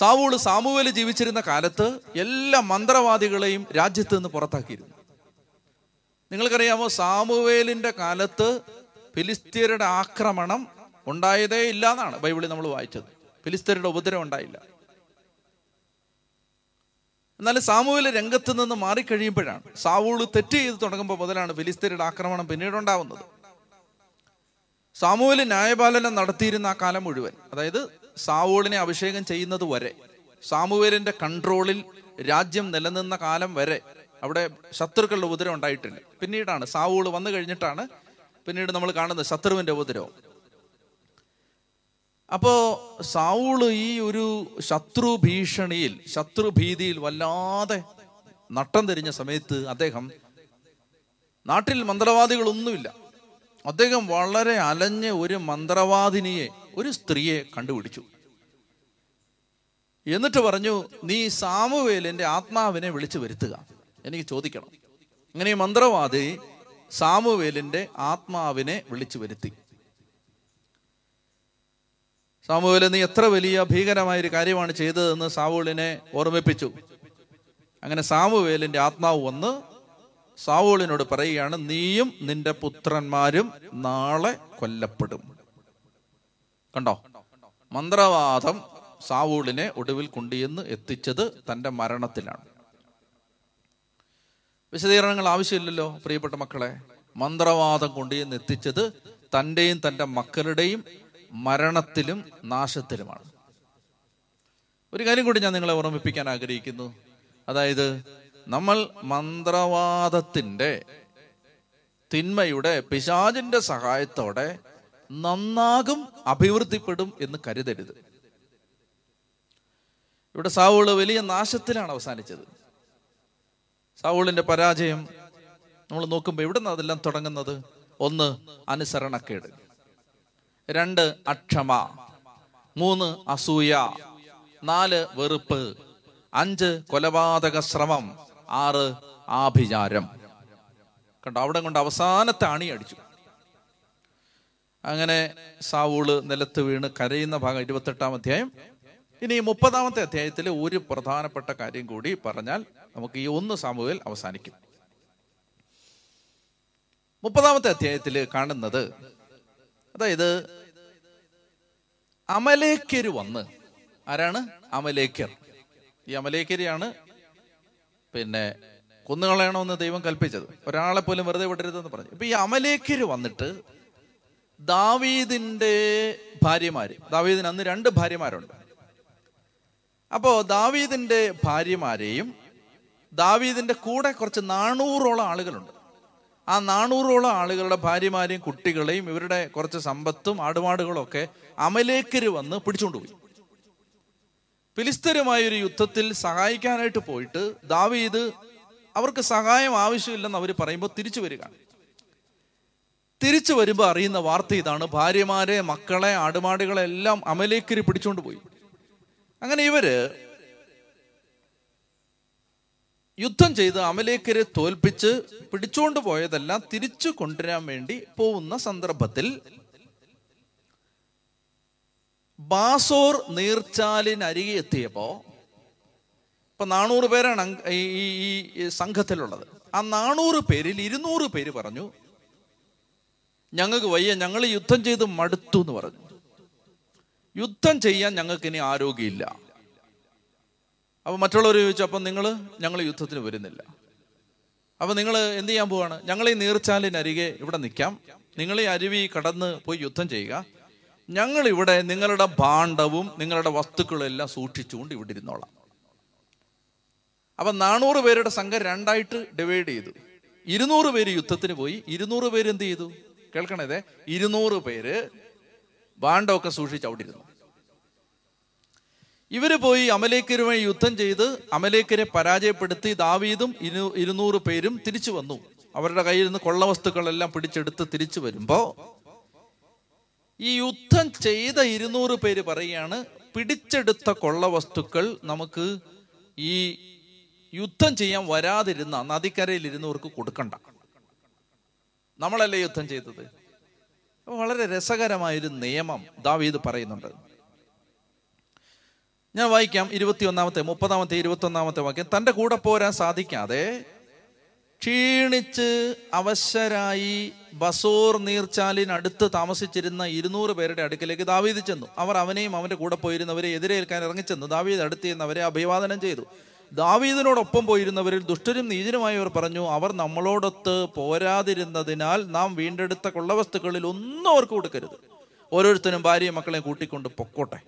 സാവൂള് സാമുവേൽ ജീവിച്ചിരുന്ന കാലത്ത് എല്ലാ മന്ത്രവാദികളെയും രാജ്യത്ത് നിന്ന് പുറത്താക്കിയിരുന്നു. നിങ്ങൾക്കറിയാമോ, സാമുവേലിന്റെ കാലത്ത് ഫിലിസ്തീനരുടെ ആക്രമണം ഉണ്ടായതേ ഇല്ല എന്നാണ് ബൈബിളിൽ നമ്മൾ വായിച്ചത്. ഫിലിസ്തീനരുടെ ഉപദ്രവം ഉണ്ടായില്ല. എന്നാൽ സാമുവേൽ രംഗത്ത് നിന്ന് മാറിക്കഴിയുമ്പോഴാണ്, സാവൂള് തെറ്റ് ചെയ്ത് തുടങ്ങുമ്പോൾ മുതലാണ് ഫിലിസ്തീനരുടെ ആക്രമണം പിന്നീടുണ്ടാവുന്നത്. സാമുവേൽ ന്യായപാലനം നടത്തിയിരുന്ന ആ കാലം മുഴുവൻ, അതായത് സാവൂളിനെ അഭിഷേകം ചെയ്യുന്നത് വരെ, സാമുവേലിന്റെ കൺട്രോളിൽ രാജ്യം നിലനിന്ന കാലം വരെ അവിടെ ശത്രുക്കളുടെ ഉപദ്രവം ഉണ്ടായിട്ടില്ല. പിന്നീടാണ് സാവൂള് വന്നു കഴിഞ്ഞിട്ടാണ് പിന്നീട് നമ്മൾ കാണുന്നത് ശത്രുവിന്റെ ഉപദ്രവം. അപ്പോ സാവൂള് ഈ ഒരു ശത്രുഭീതിയിൽ വല്ലാതെ നട്ടം തിരിഞ്ഞ സമയത്ത് അദ്ദേഹം, നാട്ടിൽ മന്ത്രവാദികളൊന്നുമില്ല, അദ്ദേഹം വളരെ അലഞ്ഞ് ഒരു മന്ത്രവാദിനിയെ, ഒരു സ്ത്രീയെ കണ്ടുപിടിച്ചു. എന്നിട്ട് പറഞ്ഞു, നീ സാമുവേലിന്റെ ആത്മാവിനെ വിളിച്ചു വരുത്തുക, എനിക്ക് ചോദിക്കണം. അങ്ങനെ ഈ മന്ത്രവാദി സാമുവേലിന്റെ ആത്മാവിനെ വിളിച്ചു വരുത്തി. സാമുവേൽ, നീ എത്ര വലിയ ഭീകരമായൊരു കാര്യമാണ് ചെയ്തതെന്ന് സാവൂളിനെ ഓർമ്മിപ്പിച്ചു. അങ്ങനെ സാമുവേലിന്റെ ആത്മാവ് വന്ന് സാവൂളിനോട് പറയുകയാണ്, നീയും നിന്റെ പുത്രന്മാരും നാളെ കൊല്ലപ്പെടും. കണ്ടോ, മന്ത്രവാദം സാവൂളിനെ ഒടുവിൽ കൊണ്ടുവന്ന് എത്തിച്ചത് തൻ്റെ മരണത്തിലാണ്. വിശദീകരണങ്ങൾ ആവശ്യമില്ലല്ലോ പ്രിയപ്പെട്ട മക്കളെ. മന്ത്രവാദം കൊണ്ടുവന്ന് എത്തിച്ചത് തൻ്റെയും തൻ്റെ മക്കളുടെയും മരണത്തിലും നാശത്തിലുമാണ്. ഒരു കാര്യം കൂടി ഞാൻ നിങ്ങളെ ഓർമ്മിപ്പിക്കാൻ ആഗ്രഹിക്കുന്നു. അതായത്, നമ്മൾ മന്ത്രവാദത്തിൻ്റെ, തിന്മയുടെ, പിശാചിൻ്റെ സഹായത്തോടെ നന്നാകും, അഭിവൃദ്ധിപ്പെടും എന്ന് കരുതരുത്. ഇവിടെ സാവൂള് വലിയ നാശത്തിലാണ് അവസാനിച്ചത്. സാവൂളിൻ്റെ പരാജയം നമ്മൾ നോക്കുമ്പോൾ എവിടെ നിന്നാണ് അതെല്ലാം തുടങ്ങുന്നത്? ഒന്ന്, അനുസരണക്കേട്. രണ്ട്, അക്ഷമ. മൂന്ന്, അസൂയ. നാല്, വെറുപ്പ്. അഞ്ച്, കൊലപാതക ശ്രമം. ആറ്, ആഭിചാരം. കണ്ടോ, അവിടെ കൊണ്ട് അവസാനത്തെ അണിയടിച്ചു. അങ്ങനെ സാവൂള് നിലത്ത് വീണ് കരയുന്ന ഭാഗം 28-ാം അധ്യായം. ഇനി 30-ാമത്തെ അധ്യായത്തിലെ ഒരു പ്രധാനപ്പെട്ട കാര്യം കൂടി പറഞ്ഞാൽ നമുക്ക് ഈ 1 സാമുവേൽ അവസാനിക്കും. 30-ാമത്തെ അധ്യായത്തിൽ കാണുന്നത്, അതായത് അമലേക്കര് വന്ന്, ആരാണ് അമലേക്കർ? ഈ അമലേക്കരിയാണ് കൊന്നുകളയണമെന്ന് ദൈവം കൽപ്പിച്ചത്. ഒരാളെ പോലും വെറുതെ വിടരുതെന്ന് പറഞ്ഞു. ഇപ്പൊ ഈ അമലേക്കര് വന്നിട്ട് ദാവീദിന്റെ ഭാര്യമാര്, ദാവീദിന് അന്ന് 2 ഭാര്യമാരുണ്ട്. അപ്പോ ദാവീദിന്റെ ഭാര്യമാരെയും ദാവീദിന്റെ കൂടെ കുറച്ച് 400-ഓളം ആളുകളുണ്ട്. ആ 400-ഓളം ആളുകളുടെ ഭാര്യമാരെയും കുട്ടികളെയും ഇവരുടെ കുറച്ച് സമ്പത്തും ആടുപാടുകളും ഒക്കെ അമലേക്കര് വന്ന് പിടിച്ചുകൊണ്ടുപോയി. ഫിലിസ്തീനുമായൊരു യുദ്ധത്തിൽ സഹായിക്കാനായിട്ട് പോയിട്ട് ദാവീദ് അവർക്ക് സഹായം ആവശ്യമില്ലെന്ന് അവർ പറയുമ്പോൾ തിരിച്ചു വരികയാണ്. തിരിച്ചു വരുമ്പോൾ അറിയുന്ന വാർത്ത ഇതാണ്, ഭാര്യമാരെ, മക്കളെ, ആടുമാടുകളെ എല്ലാം അമലേക്കര് പിടിച്ചുകൊണ്ട് പോയി. അങ്ങനെ ഇവര് യുദ്ധം ചെയ്ത് അമലേക്കരെ തോൽപ്പിച്ച് പിടിച്ചുകൊണ്ട് പോയതെല്ലാം തിരിച്ചു കൊണ്ടുവരാൻ വേണ്ടി പോകുന്ന സന്ദർഭത്തിൽ ബാസോർ നീർച്ചാലിനരികെ എത്തിയപ്പോൾ, ഇപ്പൊ 400 പേരാണ് ഈ സംഘത്തിലുള്ളത്. ആ 400 പേരിൽ 200 പേര് പറഞ്ഞു, ഞങ്ങൾക്ക് വയ്യ, ഞങ്ങൾ യുദ്ധം ചെയ്ത് മടുത്തു എന്ന് പറഞ്ഞു. യുദ്ധം ചെയ്യാൻ ഞങ്ങൾക്ക് ഇനി ആരോഗ്യമില്ല. അപ്പൊ മറ്റുള്ളവർ ചോദിച്ചു, അപ്പം ഞങ്ങൾ യുദ്ധത്തിന് വരുന്നില്ല. അപ്പൊ നിങ്ങൾ എന്ത് ചെയ്യാൻ പോവാണ്? ഞങ്ങൾ ഈ നീർച്ചാലിനരികെ ഇവിടെ നിൽക്കാം, നിങ്ങൾ ഈ അരുവി കടന്ന് പോയി യുദ്ധം ചെയ്യുക, ഞങ്ങളിവിടെ നിങ്ങളുടെ ഭാണ്ഡവും നിങ്ങളുടെ വസ്തുക്കളും എല്ലാം സൂക്ഷിച്ചുകൊണ്ട് ഇവിടെ ഇരുന്നോളാം. അപ്പൊ 400 പേരുടെ സംഘം 2ആയിട്ട് ഡിവൈഡ് ചെയ്തു. 200 പേര് യുദ്ധത്തിന് പോയി. 200 പേര് എന്ത് ചെയ്തു? കേൾക്കണേ, 200 പേര് ഭാണ്ഡമൊക്കെ സൂക്ഷിച്ച് അവിടെ ഇരുന്നു. ഇവർ പോയി അമലേക്കരുമായി യുദ്ധം ചെയ്ത് അമലേക്കരെ പരാജയപ്പെടുത്തി ദാവീദും 200 പേരും തിരിച്ചു വന്നു. അവരുടെ കയ്യിൽ നിന്ന് കൊള്ളവസ്തുക്കളെല്ലാം പിടിച്ചെടുത്ത് തിരിച്ചു വരുമ്പോൾ ഈ യുദ്ധം ചെയ്ത 200 പേര് പറയുകയാണ്, പിടിച്ചെടുത്ത കൊള്ളവസ്തുക്കൾ നമുക്ക് ഈ യുദ്ധം ചെയ്യാൻ വരാതിരുന്ന നദിക്കരയിൽ 200-ക്ക് കൊടുക്കണ്ട, നമ്മളല്ലേ യുദ്ധം ചെയ്തത്. വളരെ രസകരമായൊരു നിയമം ദാവീദ് പറയുന്നുണ്ട്. ഞാൻ വായിക്കാം 31-ാമത്തെ 30-ാമത്തെ 21-ാമത്തെ വാക്യം. തൻ്റെ കൂടെ പോരാൻ സാധിക്കാതെ ക്ഷീണിച്ച് അവശരായി ബസോർ നീർച്ചാലിനടുത്ത് താമസിച്ചിരുന്ന 200 പേരുടെ അടുക്കിലേക്ക് ദാവീദ് ചെന്നു. അവർ അവനെയും അവൻ്റെ കൂടെ പോയിരുന്നവരെ എതിരേൽക്കാൻ ഇറങ്ങിച്ചെന്നു. ദാവീദ് അടുത്തിരുന്നവരെ അഭിവാദനം ചെയ്തു. ദാവീദിനോടൊപ്പം പോയിരുന്നവരിൽ ദുഷ്ടരും നീചനുമായവർ പറഞ്ഞു, അവർ നമ്മളോടൊത്ത് പോരാതിരുന്നതിനാൽ നാം വീണ്ടെടുത്ത കൊള്ളവസ്തുക്കളിൽ ഒന്നും അവർക്ക് കൊടുക്കരുത്, ഓരോരുത്തരും ഭാര്യയും മക്കളെയും കൂട്ടിക്കൊണ്ട് പൊക്കോട്ടെ.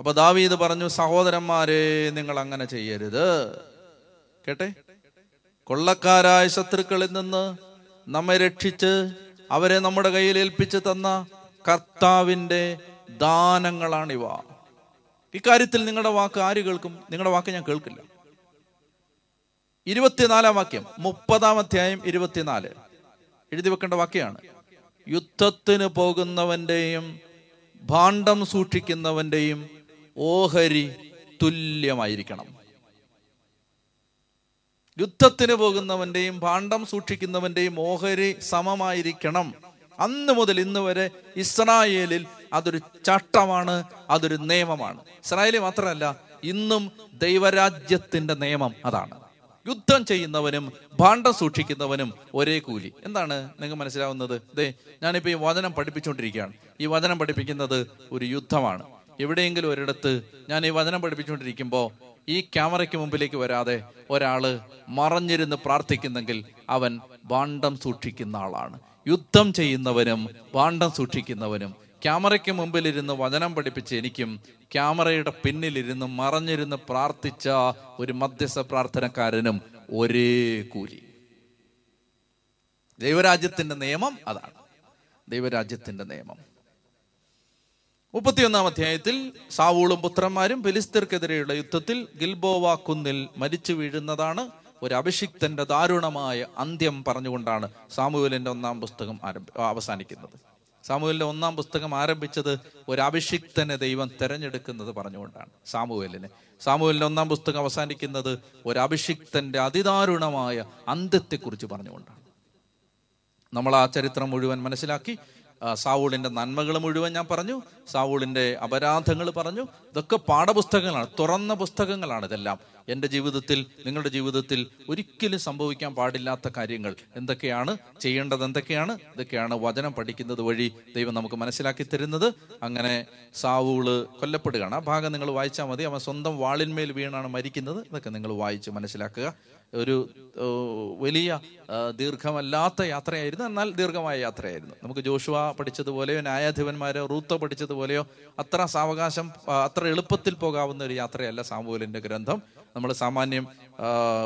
അപ്പൊ ദാവീദ് പറഞ്ഞു, സഹോദരന്മാരെ, നിങ്ങൾ അങ്ങനെ ചെയ്യരുത് കേട്ടെ. കൊള്ളക്കാരായ ശത്രുക്കളിൽ നിന്ന് നമ്മെ രക്ഷിച്ച് അവരെ നമ്മുടെ കയ്യിൽ ഏൽപ്പിച്ച് തന്ന കർത്താവിൻ്റെ ദാനങ്ങളാണിവ. ഇക്കാര്യത്തിൽ നിങ്ങളുടെ വാക്ക് ആര് കേൾക്കും? നിങ്ങളുടെ വാക്ക് ഞാൻ കേൾക്കില്ല. 24-ാം വാക്യം 30-ാം അധ്യായം 24 എഴുതി വെക്കേണ്ട വാക്യാണ്. യുദ്ധത്തിന് പോകുന്നവൻ്റെയും ഭാണ്ഡം സൂക്ഷിക്കുന്നവൻ്റെയും ഓഹരി തുല്യമായിരിക്കണം. യുദ്ധത്തിന് പോകുന്നവൻ്റെയും ഭാണ്ഡം സൂക്ഷിക്കുന്നവൻ്റെയും ഓഹരി സമമായിരിക്കണം. അന്ന് മുതൽ ഇന്ന് വരെ ഇസ്രായേലിൽ അതൊരു ചട്ടമാണ്, അതൊരു നിയമമാണ്. ഇസ്രായേലിൽ മാത്രമല്ല, ഇന്നും ദൈവരാജ്യത്തിൻ്റെ നിയമം അതാണ്. യുദ്ധം ചെയ്യുന്നവനും ഭാണ്ഡം സൂക്ഷിക്കുന്നവനും ഒരേ കൂലി. എന്താണ് നിങ്ങൾക്ക് മനസ്സിലാവുന്നത്? ദേ, ഞാനിപ്പോൾ ഈ വചനം പഠിപ്പിച്ചുകൊണ്ടിരിക്കുകയാണ്. ഈ വചനം പഠിപ്പിക്കുന്നത് ഒരു യുദ്ധമാണ്. എവിടെയെങ്കിലും ഒരിടത്ത് ഞാൻ ഈ വചനം പഠിപ്പിച്ചുകൊണ്ടിരിക്കുമ്പോൾ ഈ ക്യാമറയ്ക്ക് മുമ്പിലേക്ക് വരാതെ ഒരാൾ മറഞ്ഞിരുന്ന് പ്രാർത്ഥിക്കുന്നെങ്കിൽ അവൻ ഭാണ്ഡം സൂക്ഷിക്കുന്ന ആളാണ്. യുദ്ധം ചെയ്യുന്നവനും ഭാണ്ഡം സൂക്ഷിക്കുന്നവനും. ക്യാമറയ്ക്ക് മുമ്പിലിരുന്ന് വചനം പഠിപ്പിച്ച് എനിക്കും ക്യാമറയുടെ പിന്നിലിരുന്ന് മറഞ്ഞിരുന്ന് പ്രാർത്ഥിച്ച ഒരു മധ്യസ്ഥ പ്രാർത്ഥനക്കാരനും ഒരേ കൂലി. ദൈവരാജ്യത്തിൻ്റെ നിയമം അതാണ്, ദൈവരാജ്യത്തിൻ്റെ നിയമം. 31-ാം അധ്യായത്തിൽ സാവൂളും പുത്രന്മാരും ഫിലിസ്തീർക്കെതിരെയുള്ള യുദ്ധത്തിൽ ഗിൽബോവ കുന്നിൽ മരിച്ചു വീഴുന്നതാണ് ഒരു അഭിഷിക്തന്റെ ദാരുണമായ അന്ത്യം പറഞ്ഞുകൊണ്ടാണ് സാമുവേലിന്റെ 1-ാം പുസ്തകം അവസാനിക്കുന്നത്. സാമുവേലിന്റെ 1-ാം പുസ്തകം ആരംഭിച്ചത് ഒരു അഭിഷിക്തനെ ദൈവം തെരഞ്ഞെടുക്കുന്നത് പറഞ്ഞുകൊണ്ടാണ്. സാമുവേലിന്റെ 1-ാം പുസ്തകം അവസാനിക്കുന്നത് ഒരു അഭിഷിക്തന്റെ അതിദാരുണമായ അന്ത്യത്തെക്കുറിച്ച് പറഞ്ഞുകൊണ്ടാണ്. നമ്മൾ ആ ചരിത്രം മുഴുവൻ മനസ്സിലാക്കി. സാവൂളിൻ്റെ നന്മകൾ മുഴുവൻ ഞാൻ പറഞ്ഞു, സാവൂളിൻ്റെ അപരാധങ്ങൾ പറഞ്ഞു. ഇതൊക്കെ പാഠപുസ്തകങ്ങളാണ്, തുറന്ന പുസ്തകങ്ങളാണ്. ഇതെല്ലാം എൻ്റെ ജീവിതത്തിൽ, നിങ്ങളുടെ ജീവിതത്തിൽ ഒരിക്കലും സംഭവിക്കാൻ പാടില്ലാത്ത കാര്യങ്ങൾ എന്തൊക്കെയാണ്, ചെയ്യേണ്ടത് എന്തൊക്കെയാണ്, ഇതൊക്കെയാണ് വചനം പഠിക്കുന്നത് വഴി ദൈവം നമുക്ക് മനസ്സിലാക്കി തരുന്നത്. അങ്ങനെ സാവൂള് കൊല്ലപ്പെടുകയാണ്. ആ ഭാഗം നിങ്ങൾ വായിച്ചാൽ മതി. അവൻ സ്വന്തം വാളിന്മേൽ വീണാണ് മരിക്കുന്നത്. ഇതൊക്കെ നിങ്ങൾ വായിച്ച് മനസ്സിലാക്കുക. ഒരു വലിയ ദീർഘമല്ലാത്ത യാത്രയായിരുന്നു, എന്നാൽ ദീർഘമായ യാത്രയായിരുന്നു. നമുക്ക് ജോഷുവ പഠിച്ചതുപോലെയോ ന്യായാധിപന്മാരോ റൂത്തോ പഠിച്ചതുപോലെയോ അത്ര സാവകാശം, അത്ര എളുപ്പത്തിൽ പോകാവുന്ന ഒരു യാത്രയല്ല സാമുവേലിൻ്റെ ഗ്രന്ഥം. നമ്മൾ സാമാന്യം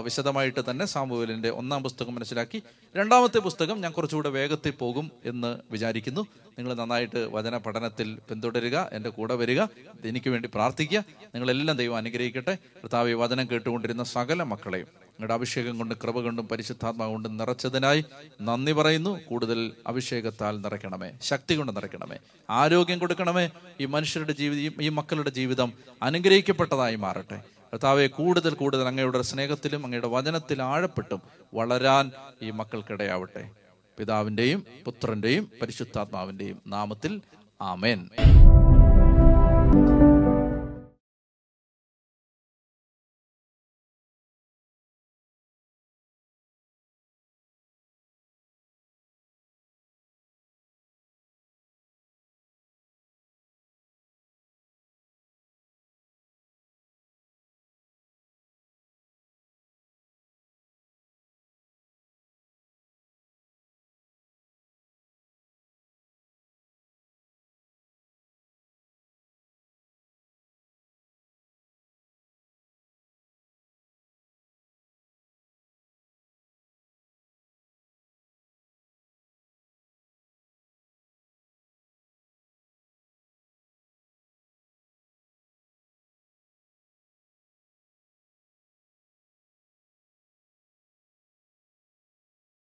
വിശദമായിട്ട് തന്നെ സാമുവേലിൻ്റെ 1-ാം പുസ്തകം മനസ്സിലാക്കി. 2-ാമത്തെ പുസ്തകം ഞാൻ കുറച്ചുകൂടെ വേഗത്തിൽ പോകും എന്ന് വിചാരിക്കുന്നു. നിങ്ങൾ നന്നായിട്ട് വചന പഠനത്തിൽ പിന്തുടരുക, എൻ്റെ കൂടെ വരിക, എനിക്ക് വേണ്ടി പ്രാർത്ഥിക്കുക. നിങ്ങളെല്ലാം ദൈവം അനുഗ്രഹിക്കട്ടെ. കർത്താവേ, വചനം കേട്ടുകൊണ്ടിരുന്ന സകല മക്കളെയും നിങ്ങളുടെ അഭിഷേകം കൊണ്ടും കൃപ കൊണ്ടും പരിശുദ്ധാത്മാവ് കൊണ്ടും നിറച്ചതിനായി നന്ദി പറയുന്നു. കൂടുതൽ അഭിഷേകത്താൽ നിറയ്ക്കണമേ, ശക്തി കൊണ്ട് നിറയ്ക്കണമേ, ആരോഗ്യം കൊടുക്കണമേ. ഈ മനുഷ്യരുടെ ജീവിതം, ഈ മക്കളുടെ ജീവിതം അനുഗ്രഹിക്കപ്പെട്ടതായി മാറട്ടെ. കർത്താവെ, കൂടുതൽ കൂടുതൽ അങ്ങയുടെ സ്നേഹത്തിലും അങ്ങയുടെ വചനത്തിൽ ആഴപ്പെട്ടും വളരാൻ ഈ മക്കൾക്കിടയാവട്ടെ. പിതാവിൻ്റെയും പുത്രൻ്റെയും പരിശുദ്ധാത്മാവിൻ്റെയും നാമത്തിൽ ആമേൻ.